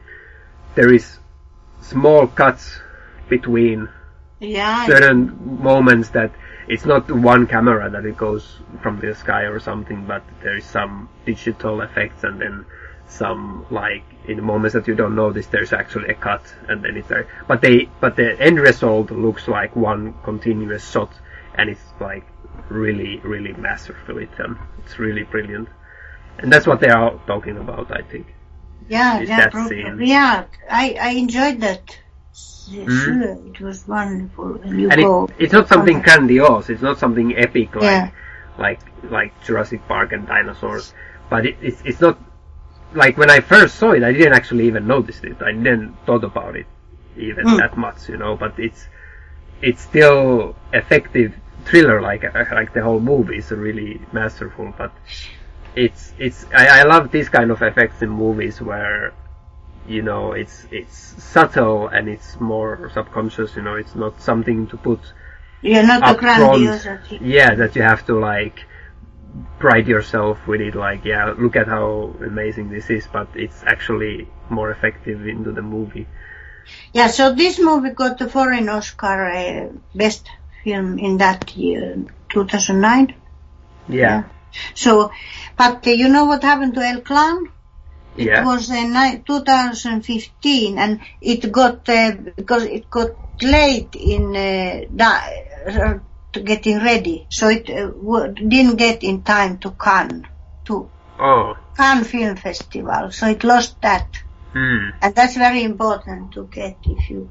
there is small cuts between yeah, certain moments that. It's not one camera that it goes from the sky or something, but there is some digital effects and then some, like, in moments that you don't notice, there's actually a cut and then it's there. But they, but the end result looks like one continuous shot, and it's like really, really masterfully done. It's really brilliant. And that's what they are talking about, I think. Yeah, yeah, prob- yeah, I, I enjoyed that. Yes, mm-hmm. Sure, it was wonderful. And, you and go, it, it's not something grandiose. It's not something epic like, yeah. like, like Jurassic Park and dinosaurs. But it, it's, it's not like when I first saw it, I didn't actually even notice it. I didn't thought about it even mm. that much, you know. But it's it's still effective thriller, like like the whole movie is really masterful. But it's it's I, I love these kind of effects in movies where. You know, it's it's subtle and it's more subconscious. You know, it's not something to put. You're not a grandiose. Yeah, that you have to like pride yourself with it. Like, yeah, look at how amazing this is, but it's actually more effective into the movie. Yeah, so this movie got the foreign Oscar uh, best film in that year, two thousand nine. Yeah. yeah. So, but uh, you know what happened to El Clan? It yeah. was in ni- twenty fifteen, and it got uh, because it got late in uh, di- uh, getting ready, so it uh, w- didn't get in time to Cannes, to oh. Cannes Film Festival. So it lost that, mm. and that's very important to get if you.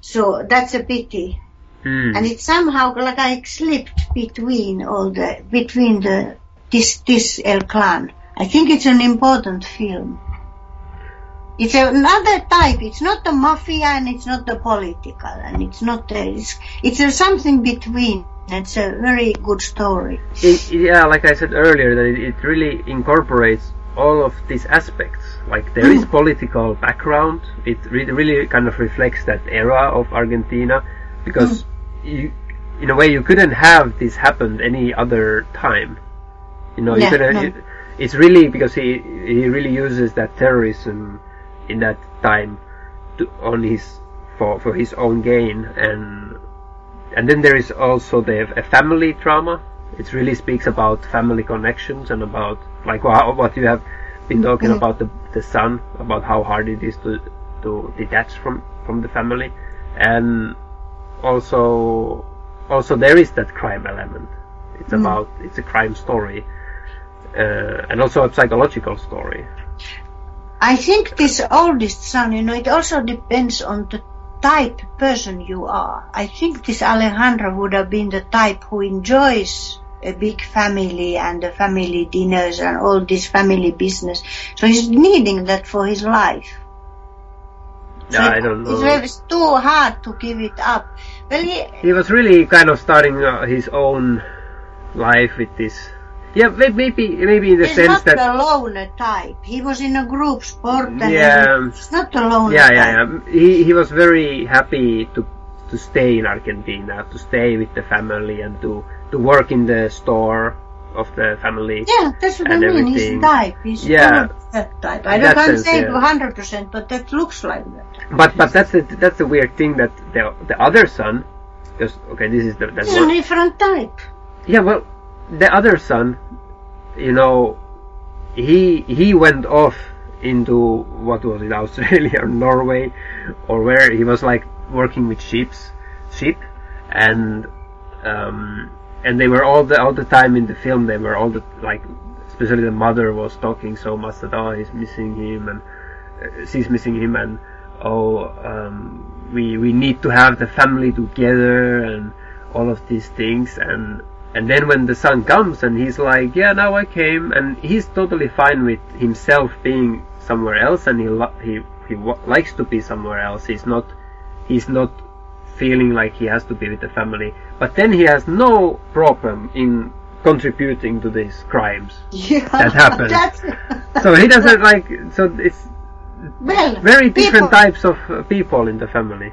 So that's a pity, mm. and it somehow like I slipped between all the between the this this El Clan. I think it's an important film. It's another type. It's not the mafia and it's not the political and it's not the, it's, it's a something between. It's a very good story. It, yeah, like I said earlier, that it, it really incorporates all of these aspects. Like there mm. is political background. It re- really kind of reflects that era of Argentina because mm. you, in a way you couldn't have this happen any other time. You know, yeah, you couldn't... No. You, It's really because he he really uses that terrorism in that time to, on his for for his own gain, and and then there is also the a family drama. It really speaks about family connections and about like wow, what you have been talking mm-hmm. about the the son, about how hard it is to to detach from from the family, and also also there is that crime element. It's mm-hmm. about it's a crime story. Uh, and also a psychological story. I think this oldest son, you know, it also depends on the type person you are. I think this Alejandro would have been the type who enjoys a big family and the family dinners and all this family business. So he's needing that for his life. So yeah, I don't know. It's too hard to give it up. Well, he, he was really kind of starting uh, his own life with this. Yeah, maybe maybe in the he's sense that... He's not a loner type. He was in a group sport and yeah, he's not a loner yeah, yeah, type. Yeah, yeah, he, he was very happy to to stay in Argentina, to stay with the family and to, to work in the store of the family. Yeah, that's what I mean. He's a type. He's yeah. that type. I don't can't say yeah. one hundred percent, but that looks like that. But but that's the, that's the weird thing that the the other son... Because, okay, this is the... That's he's a different type. Yeah, well... The other son, you know, he he went off into what was it, Australia or Norway or where he was like working with ships, sheep, and um, and they were all the all the time in the film. They were all the like, especially the mother was talking so much that oh he's missing him and uh, she's missing him and oh um, we we need to have the family together and all of these things. And and then when the son comes and he's like, yeah, now I came, and he's totally fine with himself being somewhere else, and he lo- he he w- likes to be somewhere else. He's not he's not feeling like he has to be with the family. But then he has no problem in contributing to these crimes yeah, that happen. That's so he doesn't like. So it's well, very people. different types of uh, people in the family.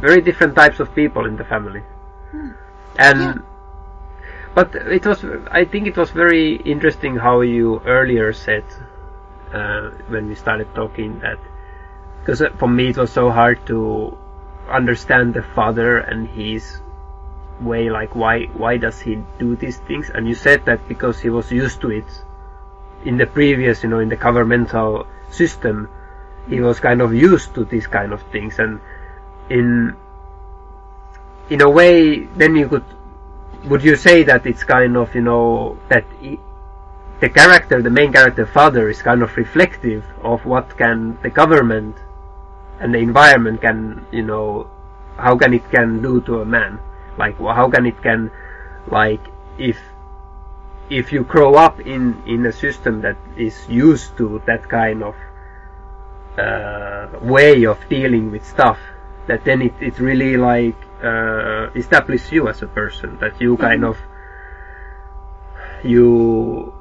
Very different types of people in the family, hmm. and yeah. but it was. I think it was very interesting how you earlier said uh, when we started talking that, because for me it was so hard to understand the father and his way. Like why why does he do these things? And you said that because he was used to it in the previous, you know, in the governmental system, he was kind of used to these kind of things. And In in a way, then you could, would you say that it's kind of, you know, that he, the character, the main character, father, is kind of reflective of what can the government and the environment can, you know, how can it can do to a man? Like, how can it can, like, if if you grow up in, in a system that is used to that kind of uh, way of dealing with stuff, that then it, it really like uh, establishes you as a person, that you mm-hmm. kind of you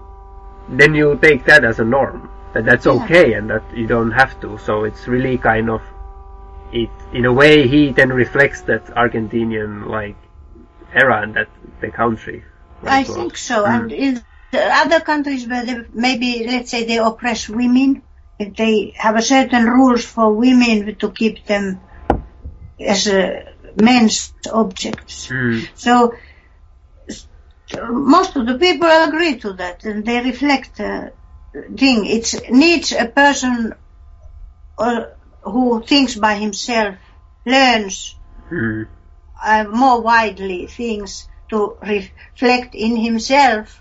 then you take that as a norm, that that's yeah. okay and that you don't have to. So it's really kind of it in a way he then reflects that Argentinian like era and that the country. Like I was. think so. Mm. And in other countries where they, maybe let's say they oppress women, if they have a certain rules for women to keep them as a men's objects. Mm. So most of the people agree to that, and they reflect the thing. It needs a person uh, who thinks by himself, learns mm. uh, more widely things to reflect in himself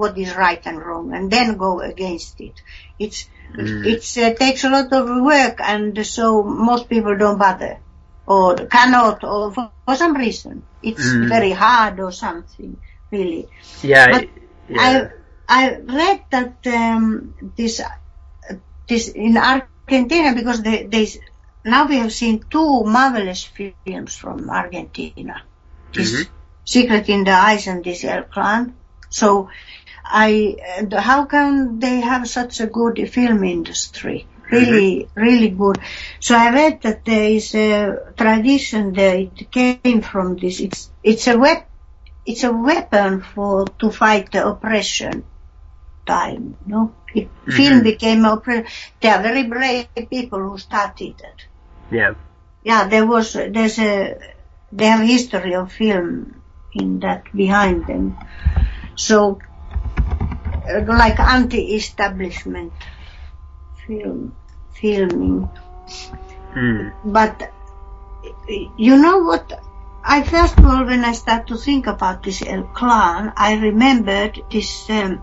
what is right and wrong, and then go against it. It's, mm. it's uh, takes a lot of work, and so most people don't bother. Or cannot, or for, for some reason it's mm. very hard or something, really. Yeah. But yeah. I I read that um, this uh, this in Argentina, because they, they now we have seen two marvelous films from Argentina. This mm-hmm. Secret in the Eyes and this El Clan. So I uh, how can they have such a good film industry? Really, really good. So I read that there is a tradition that it came from this. It's it's a wep- it's a weapon for to fight the oppression. Time, no, it, mm-hmm. film became oppre- They are very brave people who started it. Yeah, yeah. There was there's a they have a history of film in that behind them. So, like anti-establishment. Film, filming, mm. but you know what? I first of all, when I start to think about this El Clan, I remembered this um,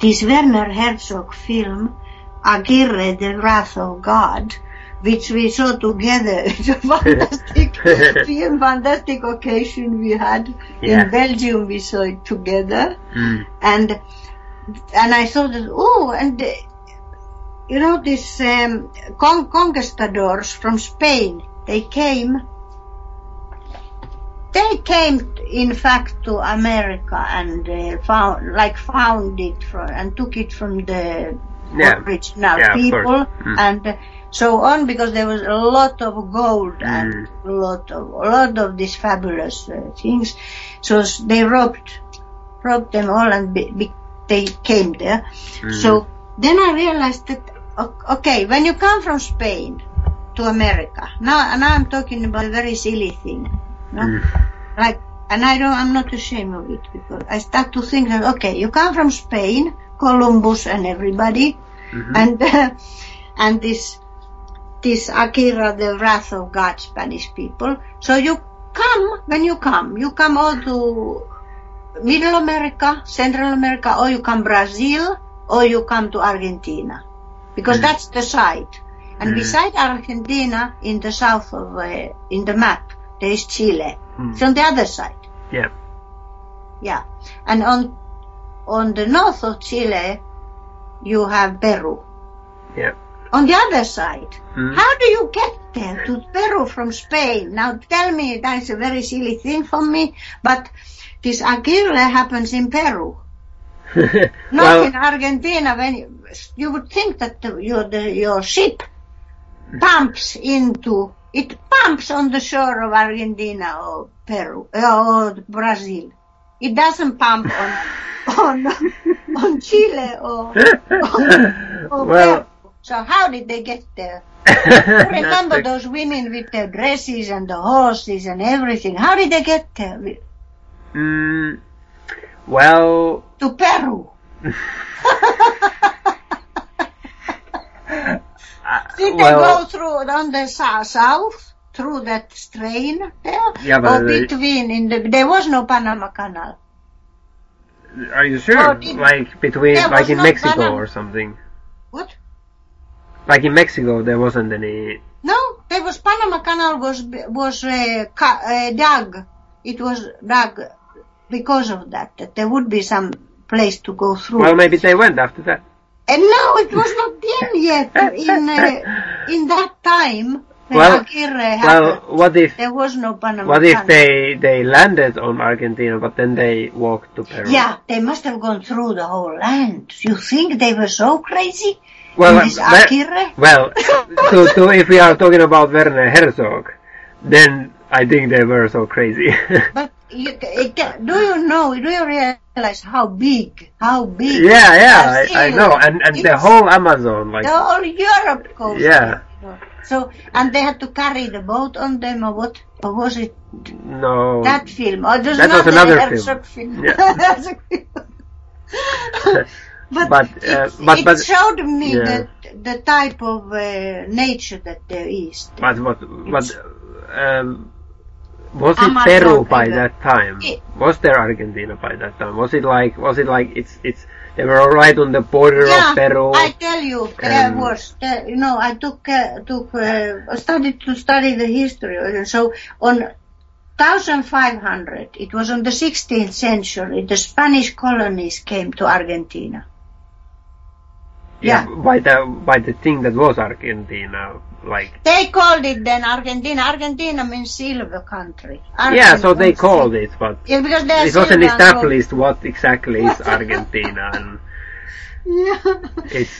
this Werner Herzog film, Aguirre, the Wrath of God, which we saw together. It's a fantastic film, fantastic occasion we had yeah. in Belgium. We saw it together, mm. and and I thought, that, oh, and. Uh, You know, these um, con- conquistadors from Spain, they came, they came in fact to America and uh, found, like found it from, and took it from the yeah. original yeah, people mm. and uh, so on, because there was a lot of gold mm. and a lot of, a lot of these fabulous uh, things. So they robbed, robbed them all and be, be, they came there. Mm. So. Then I realized that, okay, when you come from Spain to America, now, now I'm talking about a very silly thing, no? mm. like And I don't, I'm not ashamed of it, because I start to think that, okay, you come from Spain, Columbus and everybody, mm-hmm. and uh, and this this Aguirre, the Wrath of God, Spanish people. So you come when you come. You come all to Middle America, Central America, or you come Brazil, or you come to Argentina, because mm. that's the side. And mm. beside Argentina, in the south of, uh, in the map, there is Chile. Mm. It's on the other side. Yeah. Yeah. And on on the north of Chile, you have Peru. Yeah. On the other side. Mm. How do you get there to Peru from Spain? Now tell me, that's a very silly thing for me, but this Aguirre happens in Peru. Not well, in Argentina. When you, you would think that the, your, the, your ship pumps into, it pumps on the shore of Argentina or Peru or Brazil. It doesn't pump on on, on Chile or, or, or well, Peru. So how did they get there? Remember those women with their dresses and the horses and everything. How did they get there? Mm. Well, to Peru. Did they well, go through on the south through that strain there, yeah, or between? In the, there was no Panama Canal. Are you sure? Did, like between, like in no Mexico Panama. Or something? What? Like in Mexico, there wasn't any. No, there was Panama Canal was was uh, ca- uh, dug. It was dug. Because of that, that there would be some place to go through. Well, maybe they went after that. And no, it was not in yet. In uh, in that time, when well, Aguirre happened, well, what if, there was no Panama What if Canal. they they landed on Argentina, but then they walked to Peru? Yeah, they must have gone through the whole land. You think they were so crazy? Well, in this uh, Aguirre? Well, so, so if we are talking about Werner Herzog, then I think they were so crazy. But You, it, do you know, do you realize how big, how big? Yeah, yeah, I, I know, and, and the whole Amazon. Like, the whole Europe goes. Yeah. There. So, and they had to carry the boat on them, or what, or was it? No. That film, or just that not was another Herzog film. film. Yeah. But, but, uh, it, but, but it showed me yeah. the, the type of uh, nature that there is. But what, but, but um, was it Amazon Peru by Peru. That time? It, was there Argentina by that time? Was it like, was it like, it's, it's, they were all right on the border yeah, of Peru? I tell you, there um, was, there, you know, I took, uh, took, uh, started to study the history. So on fifteen hundred, it was on the sixteenth century, the Spanish colonies came to Argentina. Yeah, yeah. By the, by the thing that was Argentina. Like they called it then Argentina. Argentina means silver country. Argentina yeah, so they called silver. It, but yeah, it wasn't established what exactly is Argentina. And yeah. It's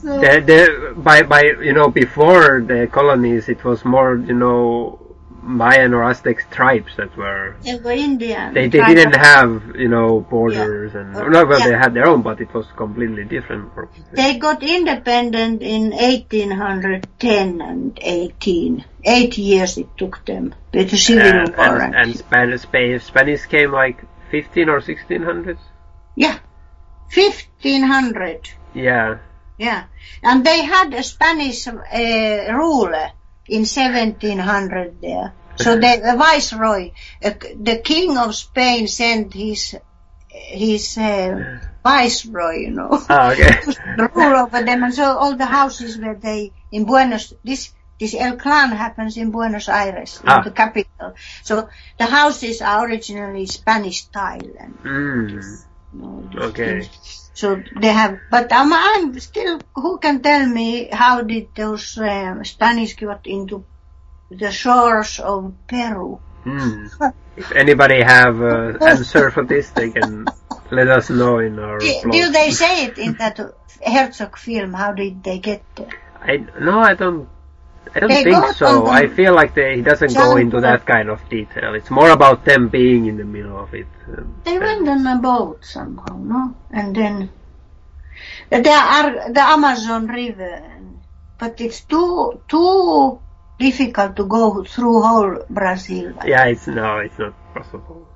so. they, they, by by you know before the colonies, it was more you know Mayan or Aztec tribes that were. They were Indian. They they didn't of, have you know borders yeah, and or, no, well yeah. they had their own, but it was completely different. They got independent in eighteen ten and eighteen. Eight years it took them. The civil and, war and, and Spanish Spanish came like fifteen or sixteen hundreds. Yeah, fifteen hundred. Yeah. Yeah, and they had a Spanish uh, ruler. In seventeen hundred there. So the, the viceroy, uh, the king of Spain sent his his uh, viceroy, you know, oh, okay. to rule over them. And so all the houses where they, in Buenos, this this El Clan happens in Buenos Aires, ah. in the capital. So the houses are originally Spanish style. And mm. this, you know, okay. Things. So they have, but I'm, I'm still, who can tell me how did those um, Spanish got into the shores of Peru? Hmm. If anybody have an uh, answer for this, they can let us know in our do, blog. Do they say it in that Herzog film, how did they get there? I, no, I don't, I don't they think so. I feel like they, he doesn't go into that kind of detail. It's more about them being in the middle of it. They went on a boat somehow, no? And then there are the Amazon River, but it's too too difficult to go through whole Brazil. Yeah, it's no, it's not possible.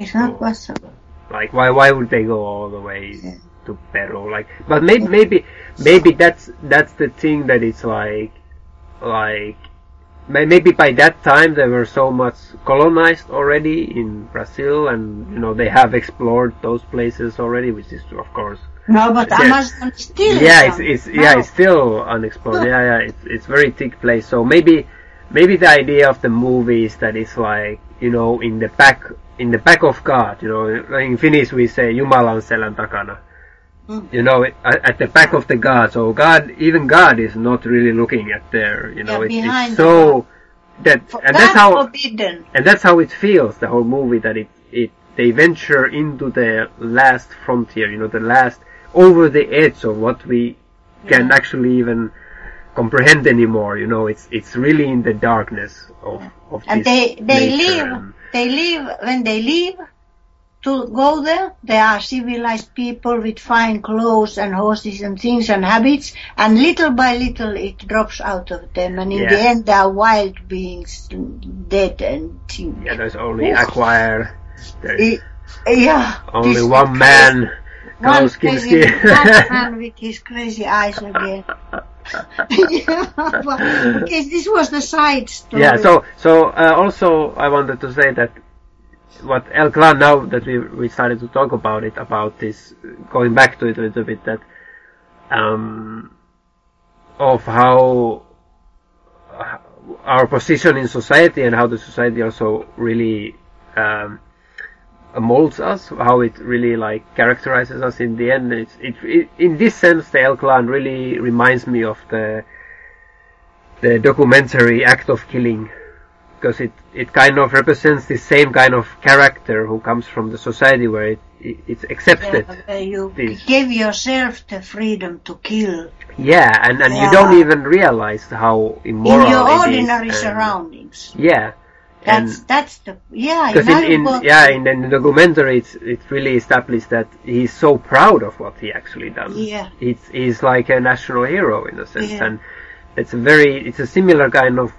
It's not possible. Like, why why would they go all the way yeah. to Peru? Like, but maybe maybe maybe that's that's the thing that it's like like maybe by that time they were so much colonized already in Brazil, and you know they have explored those places already, which is of course. No, but yeah. Amazon is still. Yeah, it's, it's no. yeah, it's still unexplored. Yeah, yeah, it's it's very thick place. So maybe maybe the idea of the movie is that it's like, you know, in the back in the back of God. You know, in Finnish we say Jumalan selän takana. You know, at the back of the God. So God, even God is not really looking at there. You know, yeah, it's, it's so that and that's how forbidden. And that's how it feels, the whole movie, that it it they venture into the last frontier. You know, the last. Over the edge of what we can yeah. actually even comprehend anymore. You know, it's it's really in the darkness of of and this they they nature live and they live when they live to go there. They are civilized people with fine clothes and horses and things and habits. And little by little, it drops out of them. And in yeah. the end, they are wild beings, dead and things. Yeah, there's only acquire. There's yeah, only one man. Case. Klaus Kinski. That man with his crazy eyes again. Because this was the side story. Yeah, so so uh, also I wanted to say that what El Clan, now that we we started to talk about it, about this, going back to it a little bit, that um of how our position in society and how the society also really um molds us, how it really like characterizes us in the end. It's it, it in this sense, the El Clan really reminds me of the the documentary Act of Killing, because it it kind of represents the same kind of character who comes from the society where it, it it's accepted. Yeah, you this. Give yourself the freedom to kill. Yeah, and and yeah. you don't even realize how immoral it is. In your ordinary surroundings. Yeah. That's and that's the yeah. Because in, in yeah in the documentary it's it really established that he's so proud of what he actually done. Yeah, it's he's like a national hero in a sense, yeah. and it's a very it's a similar kind of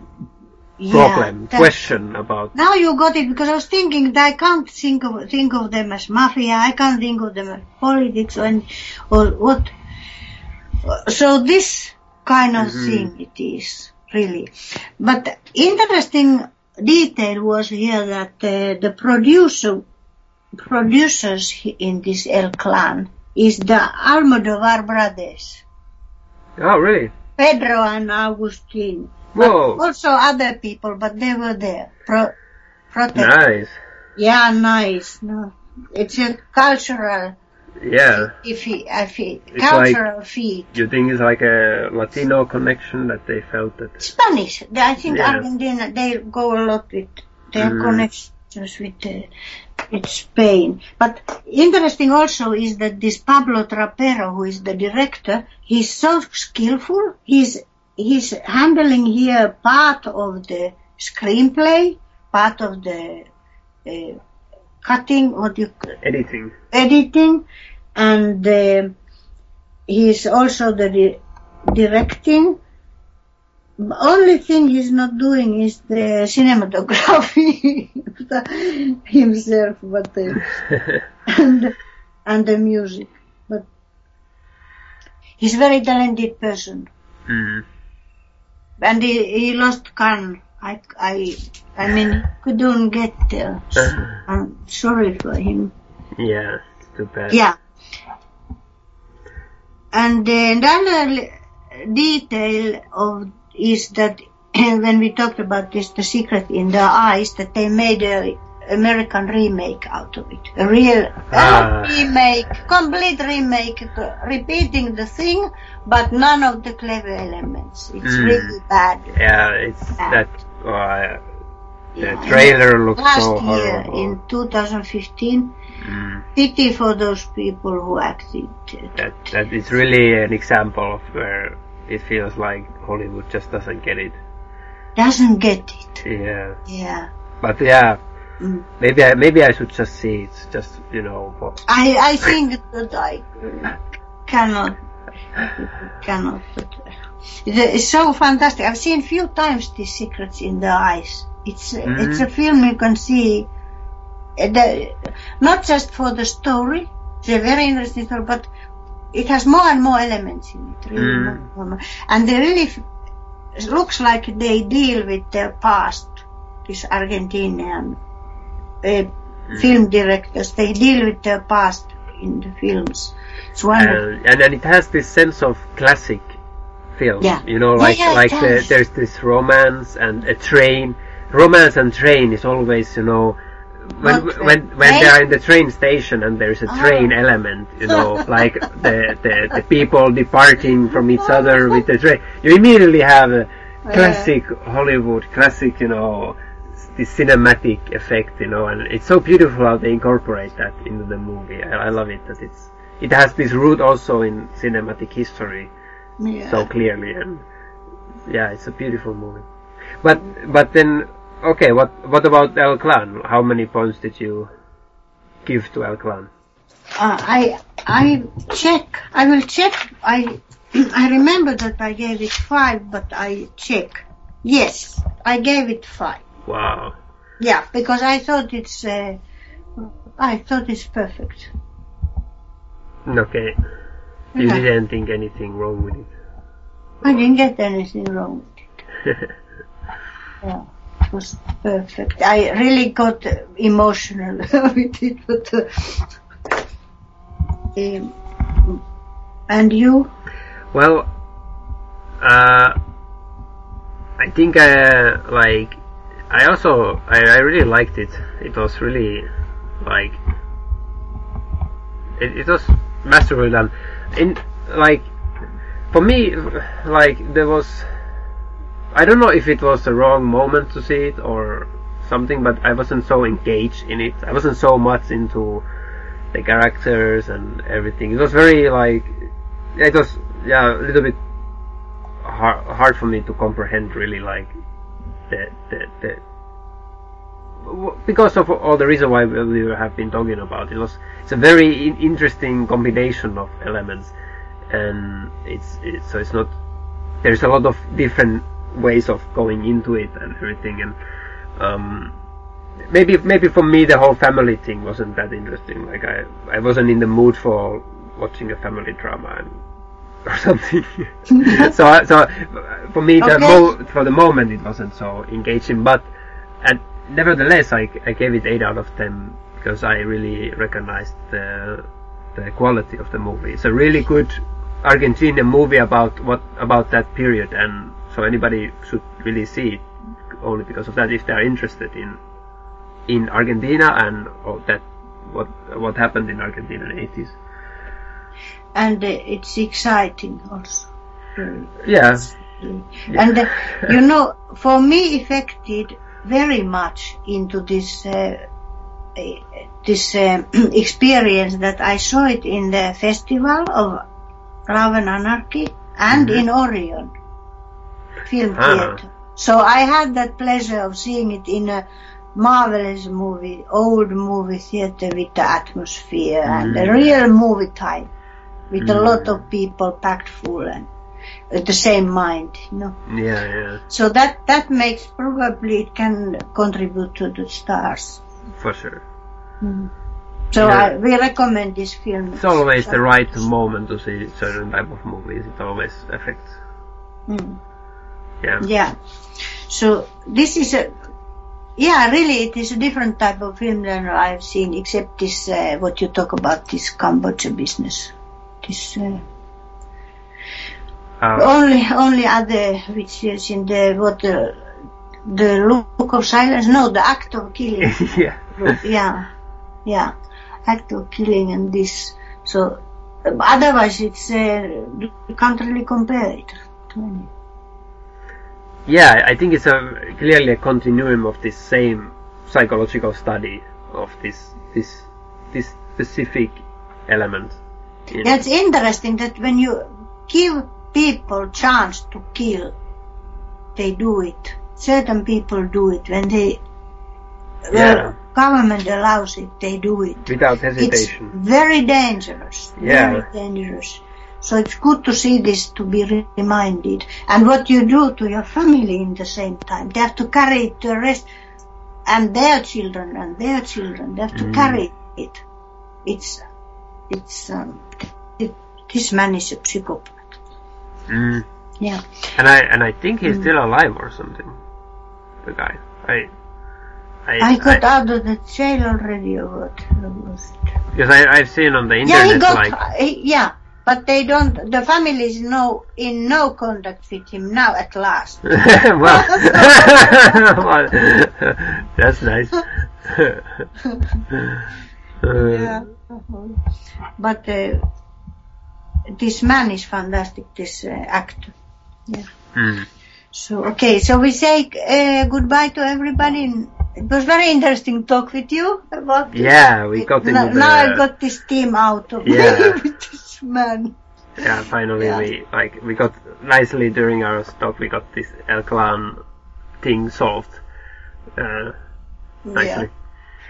problem yeah, question about. Now you got it, because I was thinking that I can't think of think of them as mafia. I can't think of them as politics and or, or what. So this kind of mm-hmm. thing it is really, but interesting. Detail was here that uh, the producer, producers in this El Clan is the Almodovar brothers. Oh, really? Pedro and Agustín. Whoa. But also other people, but they were there. Pro- protected. Nice. Yeah, nice. No, it's a cultural. Yeah. If he, if he, it's cultural like, feat. You think it's like a Latino connection that they felt that? Spanish. I think yeah. Argentina, they go a lot with their mm. connections with, uh, with Spain. But interesting also is that this Pablo Trapero, who is the director, he's so skillful. He's, he's handling here part of the screenplay, part of the, uh, cutting, what you editing, editing, and uh, he's also the di- directing. The only thing he's not doing is the cinematography himself, but uh, and and the music. But he's a very talented person, mm-hmm. and he, he lost Cannes. I, I, I mean, couldn't get there. So I'm sorry for him. Yeah, it's too bad. Yeah. And another detail of is that when we talked about this, The Secret in the Eyes, that they made an American remake out of it. A real ah. remake, complete remake, repeating the thing, but none of the clever elements. It's mm. really bad. Yeah, it's bad. that... Oh, I, the yeah. trailer looks Last so horrible. Year, in twenty fifteen, mm. pity for those people who acted. That, that is really an example of where it feels like Hollywood just doesn't get it. Doesn't get it. Yeah. Yeah. But yeah, mm. maybe I maybe I should just see it. Just you know. What? I I think that I cannot cannot. It's so fantastic. I've seen few times these Secrets in the Eyes. It's mm-hmm. it's a film you can see the, not just for the story, it's a very interesting story, but it has more and more elements in it, really. Mm. more and, more. And they really f it looks like they deal with their past, these Argentinian uh, mm. film directors, they deal with their past in the films. It's wonderful. Uh, and, and it has this sense of classic film, yeah. you know, like, yeah, yeah, like the, there's this romance and a train. Romance and train is always, you know, when when when, when they are in the train station and there is a train oh. element, you know, like the, the the people departing from each other with the train, you immediately have a classic yeah. Hollywood, classic, you know, the cinematic effect, you know, and it's so beautiful how they incorporate that into the movie. I, I love it that it's it has this root also in cinematic history yeah. so clearly, and yeah, it's a beautiful movie. But but then. Okay, what what about El Clan? How many points did you give to El Clan? Uh, I I check. I will check. I I remember that I gave it five, but I check. Yes, I gave it five. Wow. Yeah, because I thought it's uh, I thought it's perfect. Okay. You okay. didn't think anything wrong with it. I didn't get anything wrong with it. yeah. was perfect. I really got uh, emotional with it. But, uh, um, and you? Well, uh, I think I, uh, like, I also, I, I really liked it. It was really, like, it, it was masterfully done. In, like, for me, like, there was... I don't know if it was the wrong moment to see it or something, but I wasn't so engaged in it. I wasn't so much into the characters and everything. It was very, like, it was, yeah, a little bit hard, hard for me to comprehend, really, like, the, the, the, because of all the reason why we have been talking about. It was, it's a very interesting combination of elements, and it's, it's so it's not, there's a lot of different ways of going into it and everything, and um, maybe maybe for me the whole family thing wasn't that interesting. Like I, I wasn't in the mood for watching a family drama and, or something. so I, so for me okay. the mo- for the moment it wasn't so engaging. But and nevertheless I, I gave it eight out of ten because I really recognized the the quality of the movie. It's a really good Argentinian movie about what about that period and. So anybody should really see it only because of that if they are interested in in Argentina and oh, that what what happened in Argentina in the eighties. And uh, it's exciting also. Yeah. yeah. And uh, you know, for me, affected very much into this uh, this uh, experience that I saw it in the festival of Love and Anarchy and mm-hmm. in Orion. Film ah. theater. So I had that pleasure of seeing it in a marvelous movie, old movie theater with the atmosphere mm. and a real movie time with mm. a lot of people packed full and with the same mind, you know. Yeah, yeah. So that, that makes probably it can contribute to the stars. For sure. Mm. So yeah. I, we recommend this film. It's always so the right moment to see certain type of movies. It always affects. Mm. Yeah. yeah. So this is a, yeah, really, it is a different type of film than I've seen, except this uh, what you talk about this Cambodia business. This uh, um. only only other which is in the what uh, the look of silence. No, the act of killing. yeah. Yeah. Yeah. Act of killing and this. So otherwise, it's uh, you can't really compare it to any. Yeah, I think it's a clearly a continuum of this same psychological study of this this this specific element. It's interesting that when you give people chance to kill, they do it. Certain people do it when they yeah. the government allows it. They do it without hesitation. It's very dangerous. Yeah. Very dangerous. So it's good to see this, to be reminded. And what you do to your family in the same time. They have to carry it to a rest. and their children and their children. They have to mm. carry it. It's it's um, it, this man is a psychopath. Mm. Yeah. And I and I think he's mm. still alive or something. The guy. I. I, I got I, out of the jail already, or what? Because I, I've seen on the internet, yeah, he got, like... Uh, he, yeah, but they don't... The family is no, in no contact with him now, at last. Well, well, that's nice. Yeah. But uh, this man is fantastic, this uh, actor. Yeah. Mm. So, okay, so we say uh, goodbye to everybody. It was very interesting talk with you about this. Yeah, we got into the... Now I got this team out of yeah. me with this man. Yeah, finally yeah. we like we got nicely during our talk. We got this El Clan thing solved. Uh, nicely.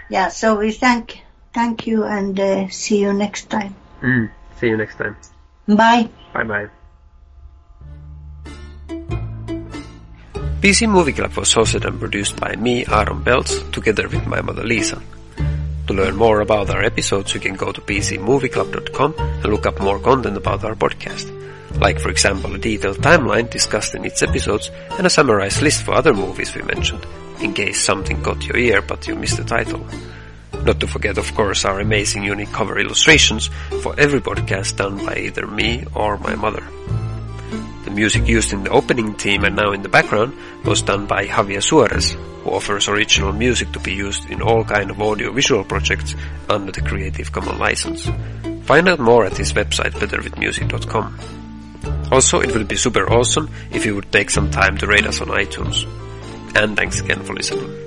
Yeah. yeah. So we thank thank you and uh, see you next time. Mm, see you next time. Bye. Bye bye. P C Movie Club was hosted and produced by me, Aaron Belts, together with my mother Lisa. To learn more about our episodes, you can go to p c movie club dot com and look up more content about our podcast, like for example a detailed timeline discussed in its episodes and a summarized list for other movies we mentioned, in case something caught your ear but you missed the title. Not to forget, of course, our amazing unique cover illustrations for every podcast done by either me or my mother. The music used in the opening theme and now in the background was done by Javier Suárez, who offers original music to be used in all kind of audio-visual projects under the Creative Commons license. Find out more at his website better with music dot com. Also, it would be super awesome if you would take some time to rate us on iTunes. And thanks again for listening.